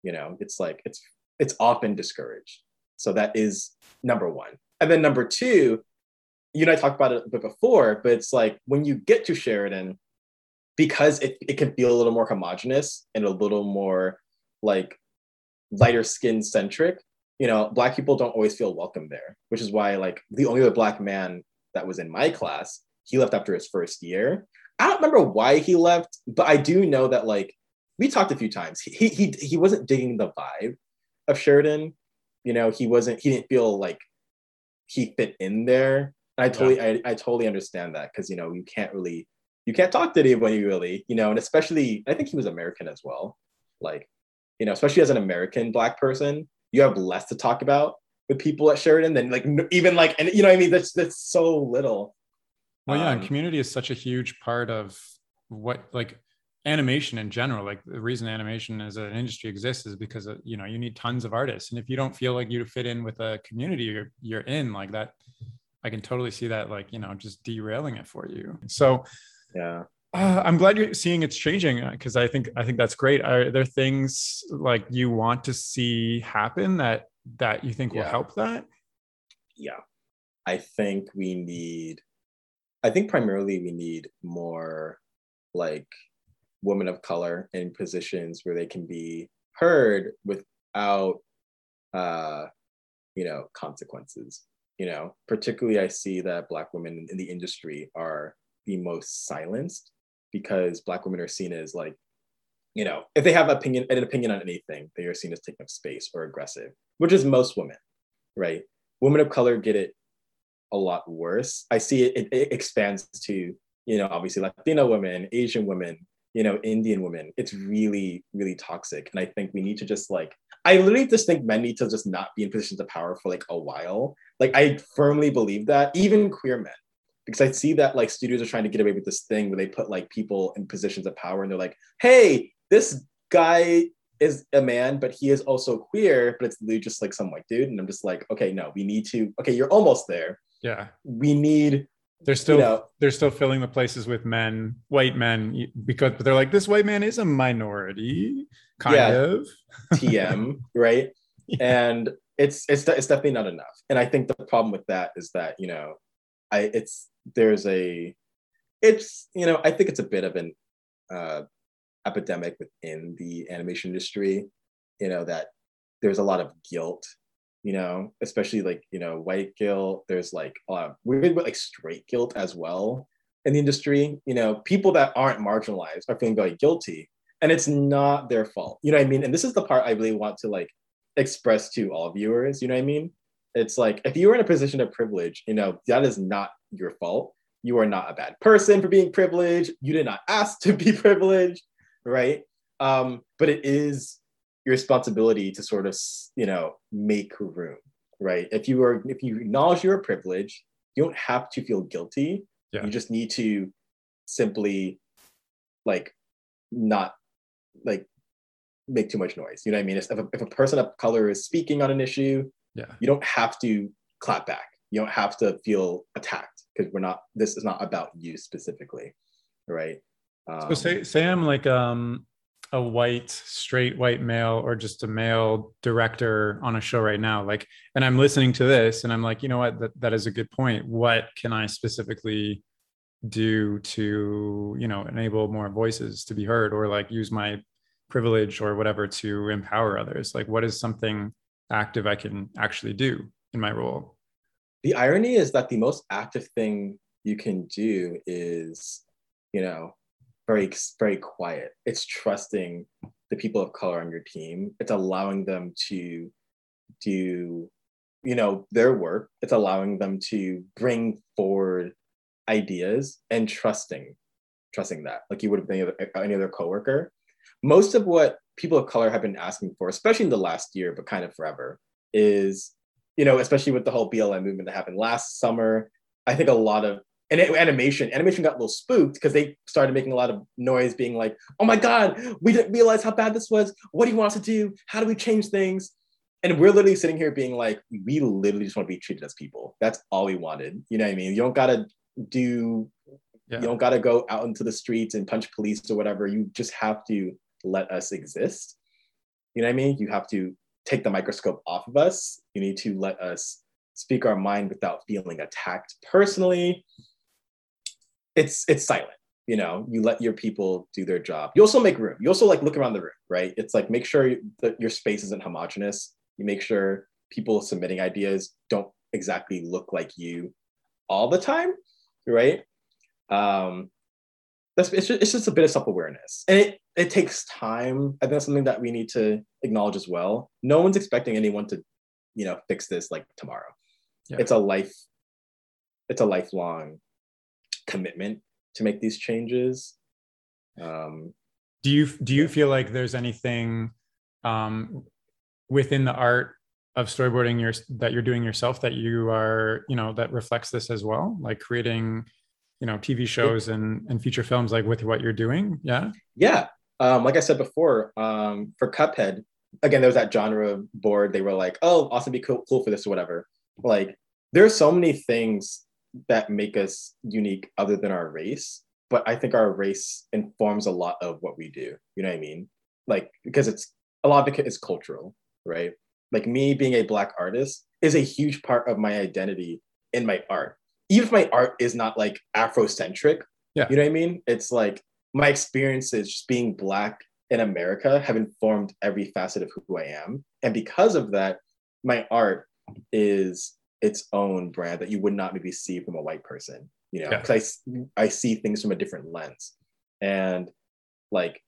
It's like, it's often discouraged. So that is number one. And then number two, you and I talked about it a bit before, but it's like when you get to Sheridan, because it can feel a little more homogenous and a little more like lighter skin centric, Black people don't always feel welcome there, which is why like the only other Black man that was in my class, he left after his first year. I don't remember why he left, but I do know that like we talked a few times. He wasn't digging the vibe of Sheridan. He didn't feel like he fit in there. And I totally understand that, because you can't talk to anyone and especially I think he was American as well. Like, especially as an American Black person, you have less to talk about with people at Sheridan than like even like, and you know what I mean? That's so little. Well, yeah, and community is such a huge part of what, like, animation in general. Like, the reason animation as an industry exists is because, you need tons of artists. And if you don't feel like you fit in with a community you're in, like that, I can totally see that, like, just derailing it for you. So, yeah, I'm glad you're seeing it's changing, because I think that's great. Are there things, like, you want to see happen that you think will help that? Yeah, I think primarily we need more like women of color in positions where they can be heard without, consequences. Particularly I see that Black women in the industry are the most silenced, because Black women are seen as like, if they have an opinion on anything, they are seen as taking up space or aggressive, which is most women, right? Women of color get it a lot worse. I see it expands to, obviously Latino women, Asian women, Indian women. It's really, really toxic. And I think we need to just like, I literally just think men need to just not be in positions of power for like a while. Like I firmly believe that, even queer men, because I see that like studios are trying to get away with this thing where they put like people in positions of power and they're like, hey, this guy is a man, but he is also queer, but it's literally just like some white dude. And I'm just like, okay, no, you're almost there. Yeah, they're still filling the places with men, white men, because they're like, this white man is a minority, kind of TM, right? Yeah. And it's definitely not enough. And I think the problem with that is that I think it's a bit of an epidemic within the animation industry, you know, that there's a lot of guilt, you know, especially like, you know, white guilt. There's like a lot of weird, but like straight guilt as well in the industry. You know, people that aren't marginalized are feeling very guilty, and it's not their fault. You know what I mean? And this is the part I really want to like express to all viewers. You know what I mean? It's like, if you are in a position of privilege, you know, that is not your fault. You are not a bad person for being privileged. You did not ask to be privileged, right? But it is your responsibility to sort of, you know, make room, right? If you acknowledge you're privileged, you don't have to feel guilty. Yeah. You just need to simply like not like make too much noise. You know what I mean? If a person of color is speaking on an issue, yeah, you don't have to clap back. You don't have to feel attacked, because this is not about you specifically, right? So say I'm like a straight white male, or just a male director on a show right now, like, and I'm listening to this and I'm like, you know what, that is a good point. What can I specifically do to, you know, enable more voices to be heard, or like use my privilege or whatever to empower others? Like, what is something active I can actually do in my role? The irony is that the most active thing you can do is, you know, very, very quiet. It's trusting the people of color on your team. It's allowing them to do, you know, their work. It's allowing them to bring forward ideas and trusting that, like you would have been any other coworker. Most of what people of color have been asking for, especially in the last year, but kind of forever, is, you know, especially with the whole BLM movement that happened last summer, I think a lot of, and animation got a little spooked because they started making a lot of noise being like, oh my God, we didn't realize how bad this was. What do you want us to do? How do we change things? And we're literally sitting here being like, we literally just want to be treated as people. That's all we wanted. You know what I mean? You don't got to you don't got to go out into the streets and punch police or whatever. You just have to let us exist. You know what I mean? You have to take the microscope off of us. You need to let us speak our mind without feeling attacked personally. It's silent, you know, you let your people do their job. You also make room. You also like look around the room, right? It's like, make sure that your space isn't homogenous. You make sure people submitting ideas don't exactly look like you all the time, right? It's just a bit of self-awareness. And it takes time. I think that's something that we need to acknowledge as well. No one's expecting anyone to, you know, fix this like tomorrow. Yeah. It's a lifelong commitment to make these changes. Do you feel like there's anything within the art of storyboarding that you're doing yourself that you are, you know, that reflects this as well? Like creating, you know, TV shows and feature films, like with what you're doing. Yeah. Yeah. Like I said before, for Cuphead, again, there was that genre board. They were like, oh, awesome, be cool for this or whatever. Like, there are so many things that make us unique other than our race, but I think our race informs a lot of what we do. You know what I mean? Like, because it's a lot of it is cultural, right? Like, me being a Black artist is a huge part of my identity in my art. Even if my art is not like Afrocentric, yeah, you know what I mean? It's like my experiences just being Black in America have informed every facet of who I am. And because of that, my art is its own brand that you would not maybe see from a white person, you know, because yeah, I see things from a different lens. And like,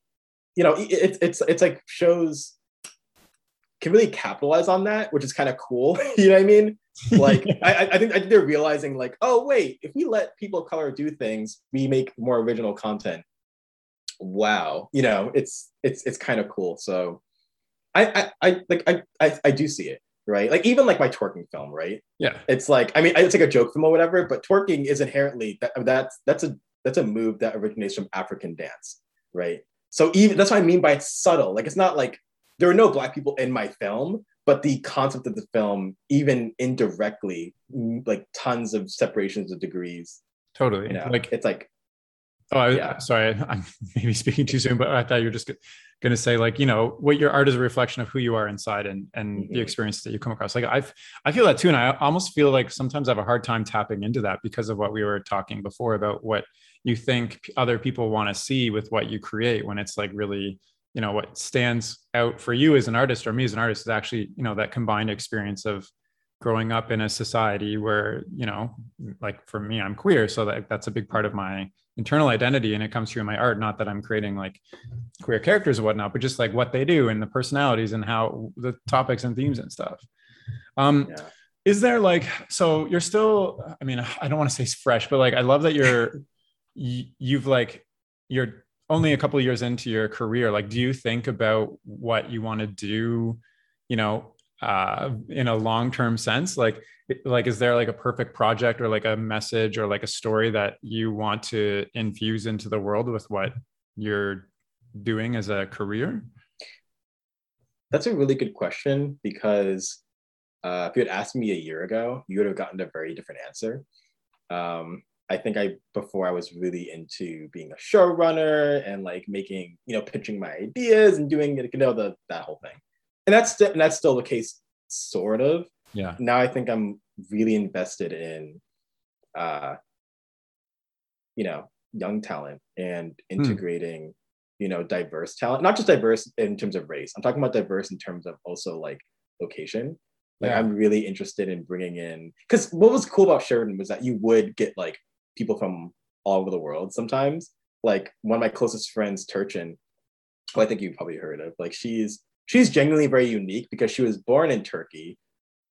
you know, it's like shows can really capitalize on that, which is kind of cool. You know what I mean? Like, yeah. I think they're realizing like, oh wait, if we let people of color do things, we make more original content. Wow. You know, it's kind of cool. So I do see it, right? Like, even like my twerking film, right? Yeah. It's like, I mean, it's like a joke film or whatever, but twerking is inherently, that's a move that originates from African dance, right? So even, that's what I mean by it's subtle. Like, it's not like, there are no Black people in my film, but the concept of the film, even indirectly, like tons of separations of degrees. Totally. You know, like, it's like, sorry, I'm maybe speaking too soon, but I thought you were just going to say, like, you know, what your art is a reflection of who you are inside and mm-hmm. the experiences that you come across. Like, I feel that too. And I almost feel like sometimes I have a hard time tapping into that because of what we were talking before about what you think other people want to see with what you create, when it's like really, you know, what stands out for you as an artist or me as an artist is actually, you know, that combined experience of growing up in a society where, you know, like for me, I'm queer. So that's a big part of my internal identity. And it comes through in my art, not that I'm creating like queer characters and whatnot, but just like what they do and the personalities and how the topics and themes and stuff. Is there like, so you're still, I mean, I don't want to say fresh, but like, I love that you're only a couple of years into your career. Like, do you think about what you want to do, you know, in a long-term sense? Like, is there like a perfect project or like a message or like a story that you want to infuse into the world with what you're doing as a career? That's a really good question, because if you had asked me a year ago, you would have gotten a very different answer. I think before I was really into being a showrunner and like making, you know, pitching my ideas and doing, you know, that whole thing. And that's still the case, sort of. Yeah. Now I think I'm really invested in, you know, young talent and integrating, you know, diverse talent, not just diverse in terms of race. I'm talking about diverse in terms of also like location. Like, yeah. I'm really interested in bringing in, because what was cool about Sheridan was that you would get like people from all over the world sometimes. Like one of my closest friends, Turchin, who I think you've probably heard of, like she's genuinely very unique because she was born in Turkey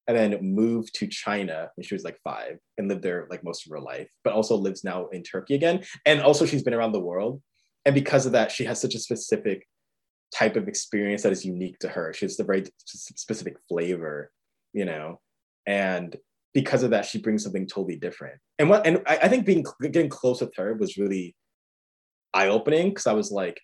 and then moved to China when she was like 5 and lived there like most of her life, but also lives now in Turkey again. And also she's been around the world. And because of that, she has such a specific type of experience that is unique to her. She has the very specific flavor, you know? And because of that, she brings something totally different. And I think getting close with her was really eye-opening, because I was like,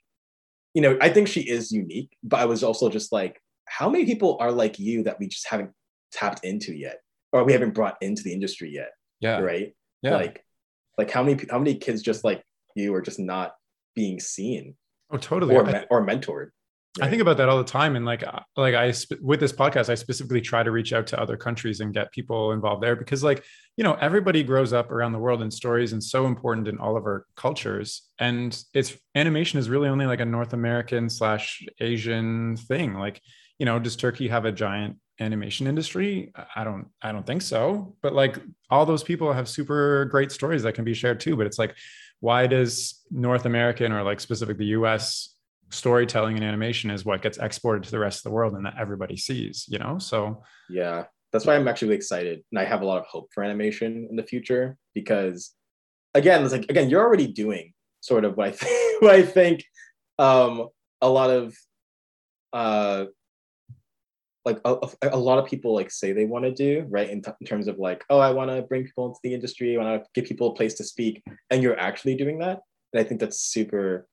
you know, I think she is unique, but I was also just like, how many people are like you that we just haven't tapped into yet, or we haven't brought into the industry yet? Yeah. Right. Yeah. Like how many kids just like you are just not being seen? Oh, totally. Or mentored. Right? I think about that all the time. And like with this podcast, I specifically try to reach out to other countries and get people involved there, because like, you know, everybody grows up around the world and stories and so important in all of our cultures. And animation is really only like a North American / Asian thing. Like, you know, does Turkey have a giant animation industry? I don't think so. But like all those people have super great stories that can be shared too. But it's like, why does North American, or like specifically the US, storytelling and animation is what gets exported to the rest of the world and that everybody sees, you know? So yeah, that's why I'm actually excited, and I have a lot of hope for animation in the future, because again you're already doing sort of what I think a lot of like a lot of people like say they want to do, right? In terms of like, oh, I want to bring people into the industry, I want to give people a place to speak, and you're actually doing that. And I think that's super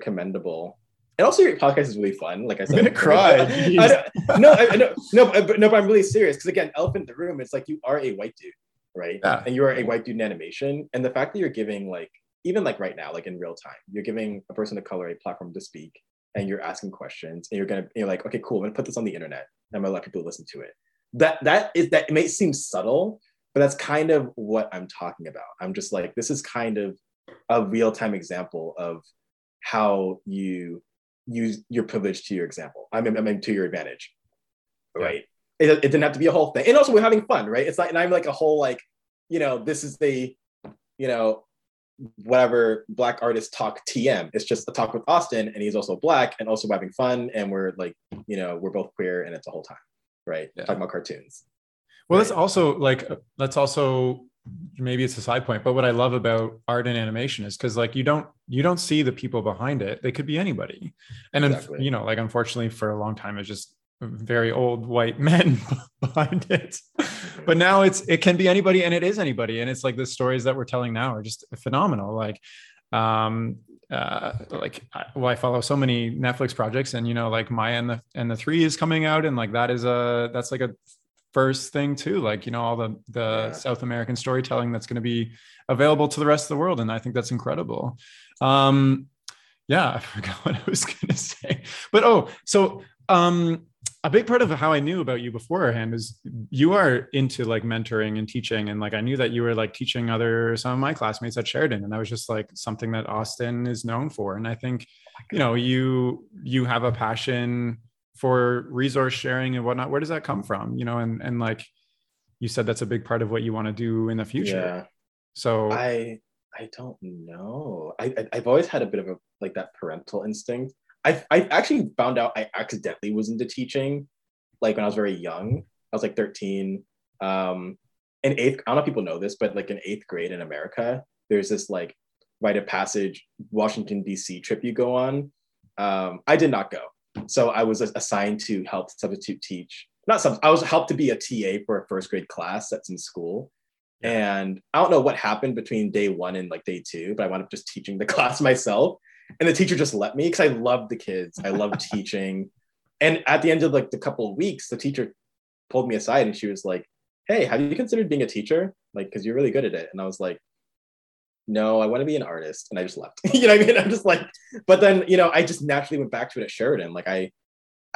commendable. And also your podcast is really fun. Like I said, I'm gonna cry. But I'm really serious. Because again, elephant in the room, it's like you are a white dude, right? Yeah. And you are a white dude in animation. And the fact that you're giving, like, even like right now, like in real time, you're giving a person of color a platform to speak, and you're asking questions, and you're like, okay, cool, I'm gonna put this on the internet, and I'm gonna let people listen to it. That may seem subtle, but that's kind of what I'm talking about. I'm just like, this is kind of a real-time example of how you use your privilege to your example. I mean to your advantage, right? Yeah. It didn't have to be a whole thing. And also we're having fun, right? It's like, and I'm like a whole like, you know, this is the, you know, whatever Black artist talk TM. It's just a talk with Austin, and he's also Black, and also having fun, and we're like, you know, we're both queer, and it's a whole time, right? Yeah. Talking about cartoons. Well, right? that's also maybe it's a side point, but what I love about art and animation is because like you don't see the people behind it. They could be anybody. And exactly. You know, like unfortunately for a long time, it's just very old white men behind it. But now it can be anybody, and it is anybody. And it's like the stories that we're telling now are just phenomenal. Like, I follow so many Netflix projects, and you know, like Maya and the Three is coming out, and like that's like a first thing too, like, you know, all the yeah. South American storytelling that's going to be available to the rest of the world. And I think that's incredible. Yeah, I forgot what I was going to say, but, oh, so a big part of how I knew about you beforehand is you are into like mentoring and teaching. And like, I knew that you were like teaching some of my classmates at Sheridan. And that was just like something that Austin is known for. And I think, you know, you have a passion for resource sharing and whatnot. Where does that come from? You know, and like you said, that's a big part of what you want to do in the future. Yeah. So I don't know. I've always had a bit of a, like that parental instinct. I actually found out I accidentally was into teaching, like when I was very young. I was like 13. I don't know if people know this, but like in 8th grade in America, there's this like rite of passage Washington D.C. trip you go on. I did not go, so I was assigned to help substitute teach. I was helped to be a TA for a 1st grade class that's in school. Yeah. And I don't know what happened between day 1 and like day 2, but I wound up just teaching the class myself. And the teacher just let me, because I loved the kids. I loved teaching. And at the end of like the couple of weeks, the teacher pulled me aside and she was like, "Hey, have you considered being a teacher? Like, because you're really good at it." And I was like, "No, I want to be an artist." And I just left. You know what I mean? I'm just like, but then, you know, I just naturally went back to it at Sheridan. Like I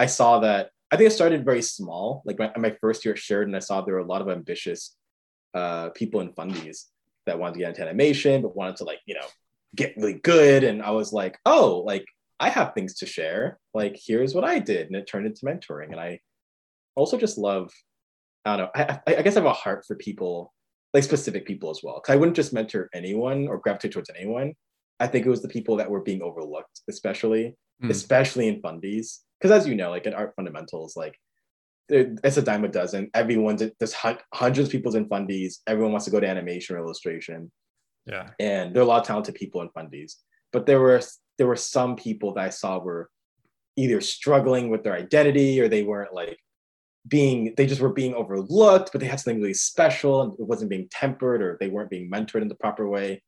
saw that, I think I started very small. Like my 1st year at Sheridan, I saw there were a lot of ambitious people in fundies that wanted to get into animation, but wanted to like, you know, get really good. And I was like, oh, like I have things to share, like here's what I did. And it turned into mentoring. And I also just love, I don't know, I guess I have a heart for people, like specific people as well, because I wouldn't just mentor anyone or gravitate towards anyone. I think it was the people that were being overlooked, especially in fundies, because as you know, like in art fundamentals, like it's a dime a dozen. There's hundreds of people in fundies. Everyone wants to go to animation or illustration. Yeah, and there are a lot of talented people in fundies, but there were some people that I saw were either struggling with their identity, or they weren't like they just were being overlooked, but they had something really special and it wasn't being tempered, or they weren't being mentored in the proper way.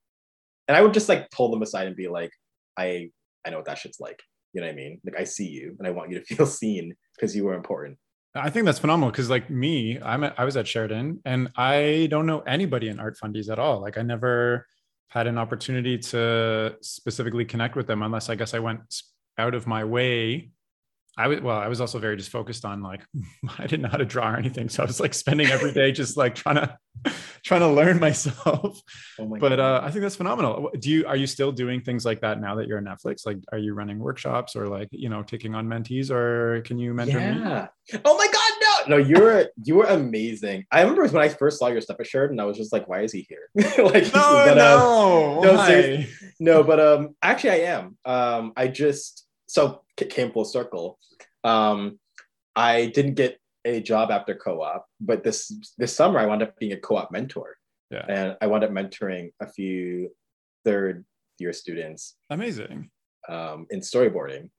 And I would just like pull them aside and be like, I know what that shit's like, you know what I mean? Like I see you and I want you to feel seen because you were important. I think that's phenomenal, because like me, I was at Sheridan and I don't know anybody in art fundies at all. Like I never had an opportunity to specifically connect with them, unless I guess I went out of my way. I was also very just focused on like, I didn't know how to draw or anything. So I was like spending every day just like trying to learn myself. Oh my but I think that's phenomenal. Are you still doing things like that now that you're at Netflix? Like, are you running workshops or like, you know, taking on mentees, or can you mentor me? Oh my God, no, you were amazing. I remember when I first saw your stuff at Sheridan, and I was just like, why is he here? Like, actually I am. So it came full circle. I didn't get a job after co-op, but this summer I wound up being a co-op mentor. Yeah. And I wound up mentoring a few 3rd year students. Amazing. In storyboarding,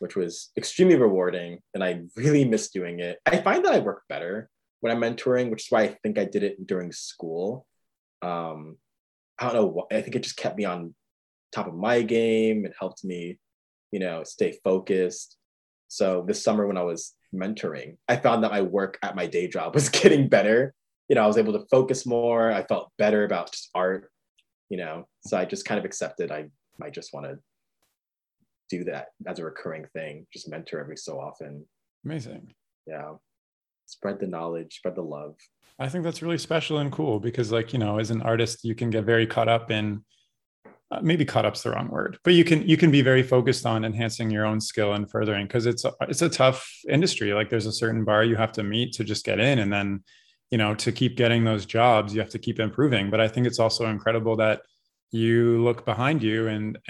which was extremely rewarding. And I really miss doing it. I find that I work better when I'm mentoring, which is why I think I did it during school. I don't know why. I think it just kept me on top of my game. It helped me, you know, stay focused. So this summer when I was mentoring, I found that my work at my day job was getting better. You know, I was able to focus more. I felt better about just art, you know, so I just kind of accepted I just want to do that as a recurring thing, just mentor every so often. Amazing. Yeah. Spread the knowledge, spread the love. I think that's really special and cool, because like, you know, as an artist, you can get very caught up in maybe caught up's the wrong word, but you can be very focused on enhancing your own skill and furthering, because it's a tough industry. Like there's a certain bar you have to meet to just get in, and then, you know, to keep getting those jobs, you have to keep improving. But I think it's also incredible that you look behind you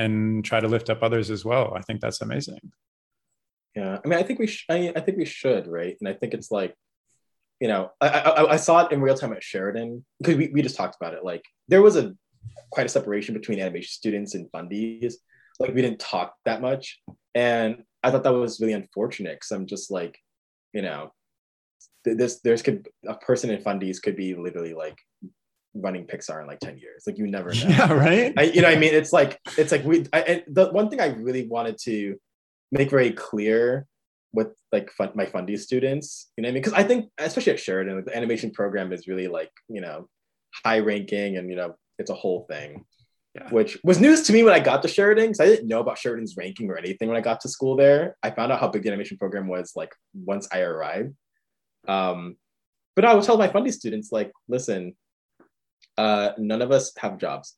and try to lift up others as well. I think that's amazing. Yeah, I mean, I think we should, right? And I think it's like, you know, I saw it in real time at Sheridan, because we just talked about it. Like there was quite a separation between animation students and fundies. Like we didn't talk that much, and I thought that was really unfortunate, because I'm just like, you know, a person in fundies could be literally like running Pixar in like 10 years. Like you never know. Yeah, right. You know what I mean? It's like the one thing I really wanted to make very clear with like my fundies students, you know what I mean? Because I think especially at Sheridan, like, the animation program is really like, you know, high ranking, and you know, it's a whole thing. Yeah. Which was news to me when I got to Sheridan, because I didn't know about Sheridan's ranking or anything when I got to school there. I found out how big the animation program was like once I arrived. But I would tell my funding students, like, listen, none of us have jobs.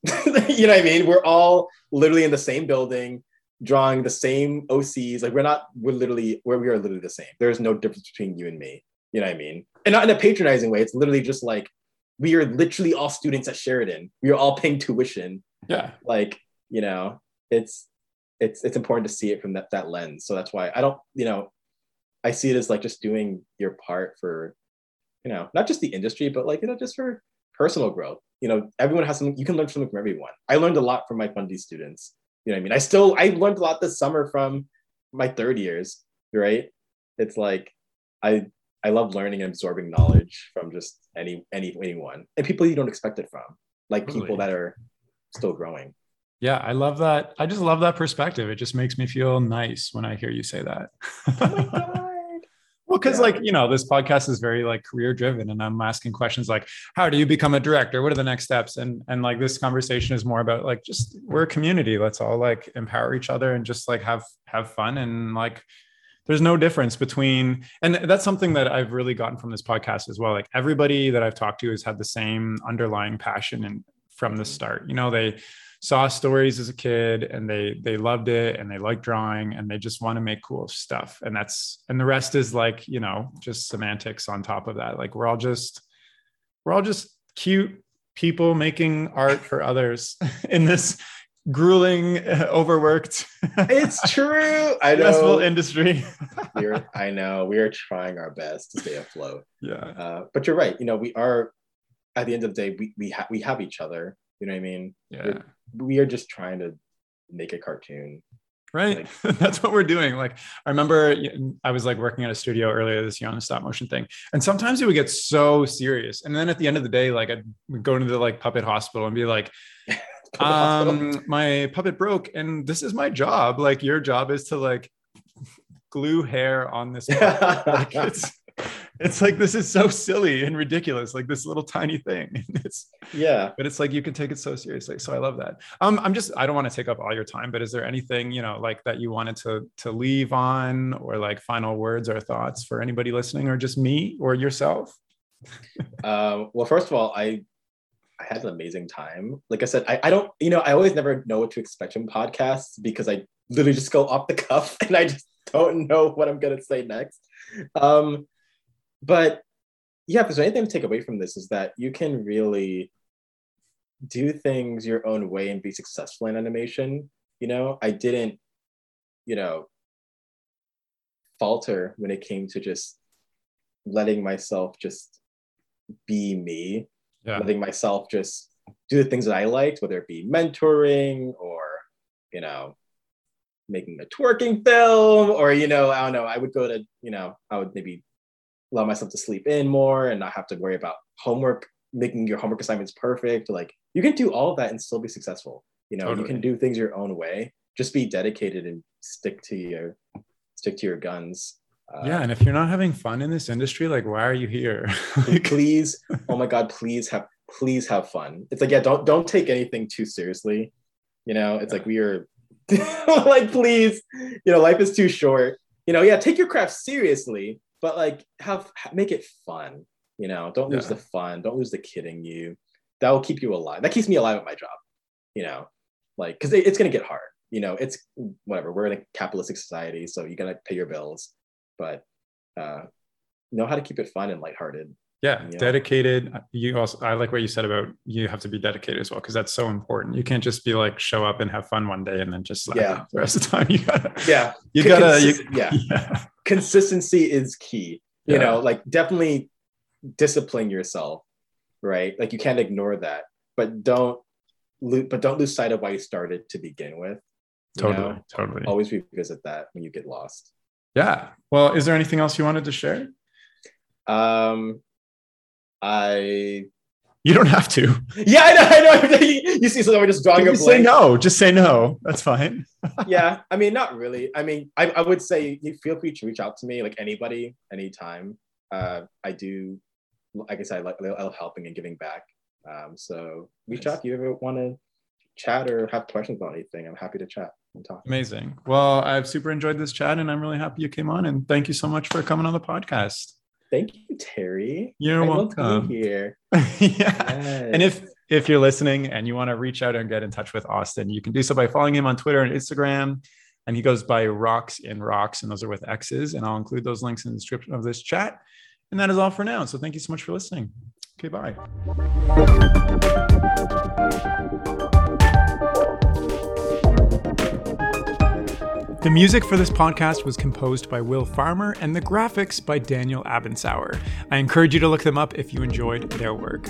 You know what I mean? We're all literally in the same building, drawing the same OCs. Like we are literally the same. There's no difference between you and me. You know what I mean? And not in a patronizing way. It's literally just like, we are literally all students at Sheridan. We are all paying tuition. Yeah. Like, you know, it's important to see it from that lens. So that's why I don't, you know, I see it as like just doing your part for, you know, not just the industry, but like, you know, just for personal growth. You know, everyone has something, you can learn something from everyone. I learned a lot from my Fundy students. You know what I mean? I learned a lot this summer from my third years, right? It's like, I love learning and absorbing knowledge from just anyone and people you don't expect it from, like really? People that are still growing. Yeah, I love that. I just love that perspective. It just makes me feel nice when I hear you say that. Oh my God. Well, because like, you know, this podcast is very like career driven, and I'm asking questions like, how do you become a director? What are the next steps? And like this conversation is more about like, just we're a community. Let's all like empower each other and just like have fun. And like, there's no difference between, and that's something that I've really gotten from this podcast as well. Like everybody that I've talked to has had the same underlying passion and from the start, you know, they saw stories as a kid and they loved it and they like drawing and they just want to make cool stuff. And the rest is like, you know, just semantics on top of that. Like we're all just cute people making art for others in this grueling, overworked. It's true. I know. Industry. I know. We are trying our best to stay afloat. Yeah. But you're right. You know, we are, at the end of the day, we have each other. You know what I mean? Yeah. We are just trying to make a cartoon. Right. Like, that's what we're doing. Like, I remember I was like working at a studio earlier this year on a stop motion thing. And sometimes it would get so serious. And then at the end of the day, like I would go into the like puppet hospital and be like, my puppet broke and this is my job. Like your job is to like glue hair on this. Like, it's like, this is so silly and ridiculous. Like this little tiny thing. But it's like, you can take it so seriously. So I love that. I don't want to take up all your time, but is there anything, you know, like that you wanted to leave on, or like final words or thoughts for anybody listening, or just me or yourself? Well, first of all, I had an amazing time. Like I said, I don't, you know, I always never know what to expect from podcasts because I literally just go off the cuff and I just don't know what I'm going to say next. But yeah, if there's anything to take away from this is that you can really do things your own way and be successful in animation. You know, I didn't, you know, falter when it came to just letting myself just be me. Yeah. Letting myself just do the things that I liked, whether it be mentoring or, you know, making a twerking film or, you know, I don't know, I would go to, you know, I would maybe allow myself to sleep in more and not have to worry about homework, making your homework assignments perfect. Like you can do all of that and still be successful. You know, totally. You can do things your own way. Just be dedicated and stick to your guns. Yeah. And if you're not having fun in this industry, like, why are you here? Please. Oh my God, please have fun. It's like, yeah, don't take anything too seriously. You know, it's like, we are like, please, you know, life is too short, you know, yeah, take your craft seriously, but like make it fun. You know, don't lose the fun. Don't lose the kid in you. That will keep you alive. That keeps me alive at my job, you know, like, cause it's going to get hard, you know, it's whatever. We're in a capitalistic society. So you got to pay your bills. But know how to keep it fun and lighthearted. Yeah, you know? Dedicated. You also, I like what you said about you have to be dedicated as well, because that's so important. You can't just be like show up and have fun one day and then just slap it the rest of the time. You gotta, consistency is key. You know, like definitely discipline yourself, right? Like you can't ignore that, but don't lose sight of why you started to begin with. Totally. Always revisit that when you get lost. Yeah. Well, is there anything else you wanted to share? You don't have to. Yeah, I know. You see, so we're just drawing a blank. Say no. Just say no. That's fine. Yeah. I mean, not really. I mean, I would say you feel free to reach out to me, like anybody, anytime. I do, like I said, I love helping and giving back. So reach out if you ever want to chat or have questions on anything, I'm happy to chat and talk. Amazing. Well, I've super enjoyed this chat and I'm really happy you came on, and thank you so much for coming on the podcast. Thank you, Terry. You're welcome. I love being here. Yes. And if you're listening and you want to reach out and get in touch with Austin, you can do so by following him on Twitter and Instagram. And he goes by Rocks, and those are with X's. And I'll include those links in the description of this chat. And that is all for now. So thank you so much for listening. Okay, bye. The music for this podcast was composed by Will Farmer and the graphics by Daniel Abensauer. I encourage you to look them up if you enjoyed their work.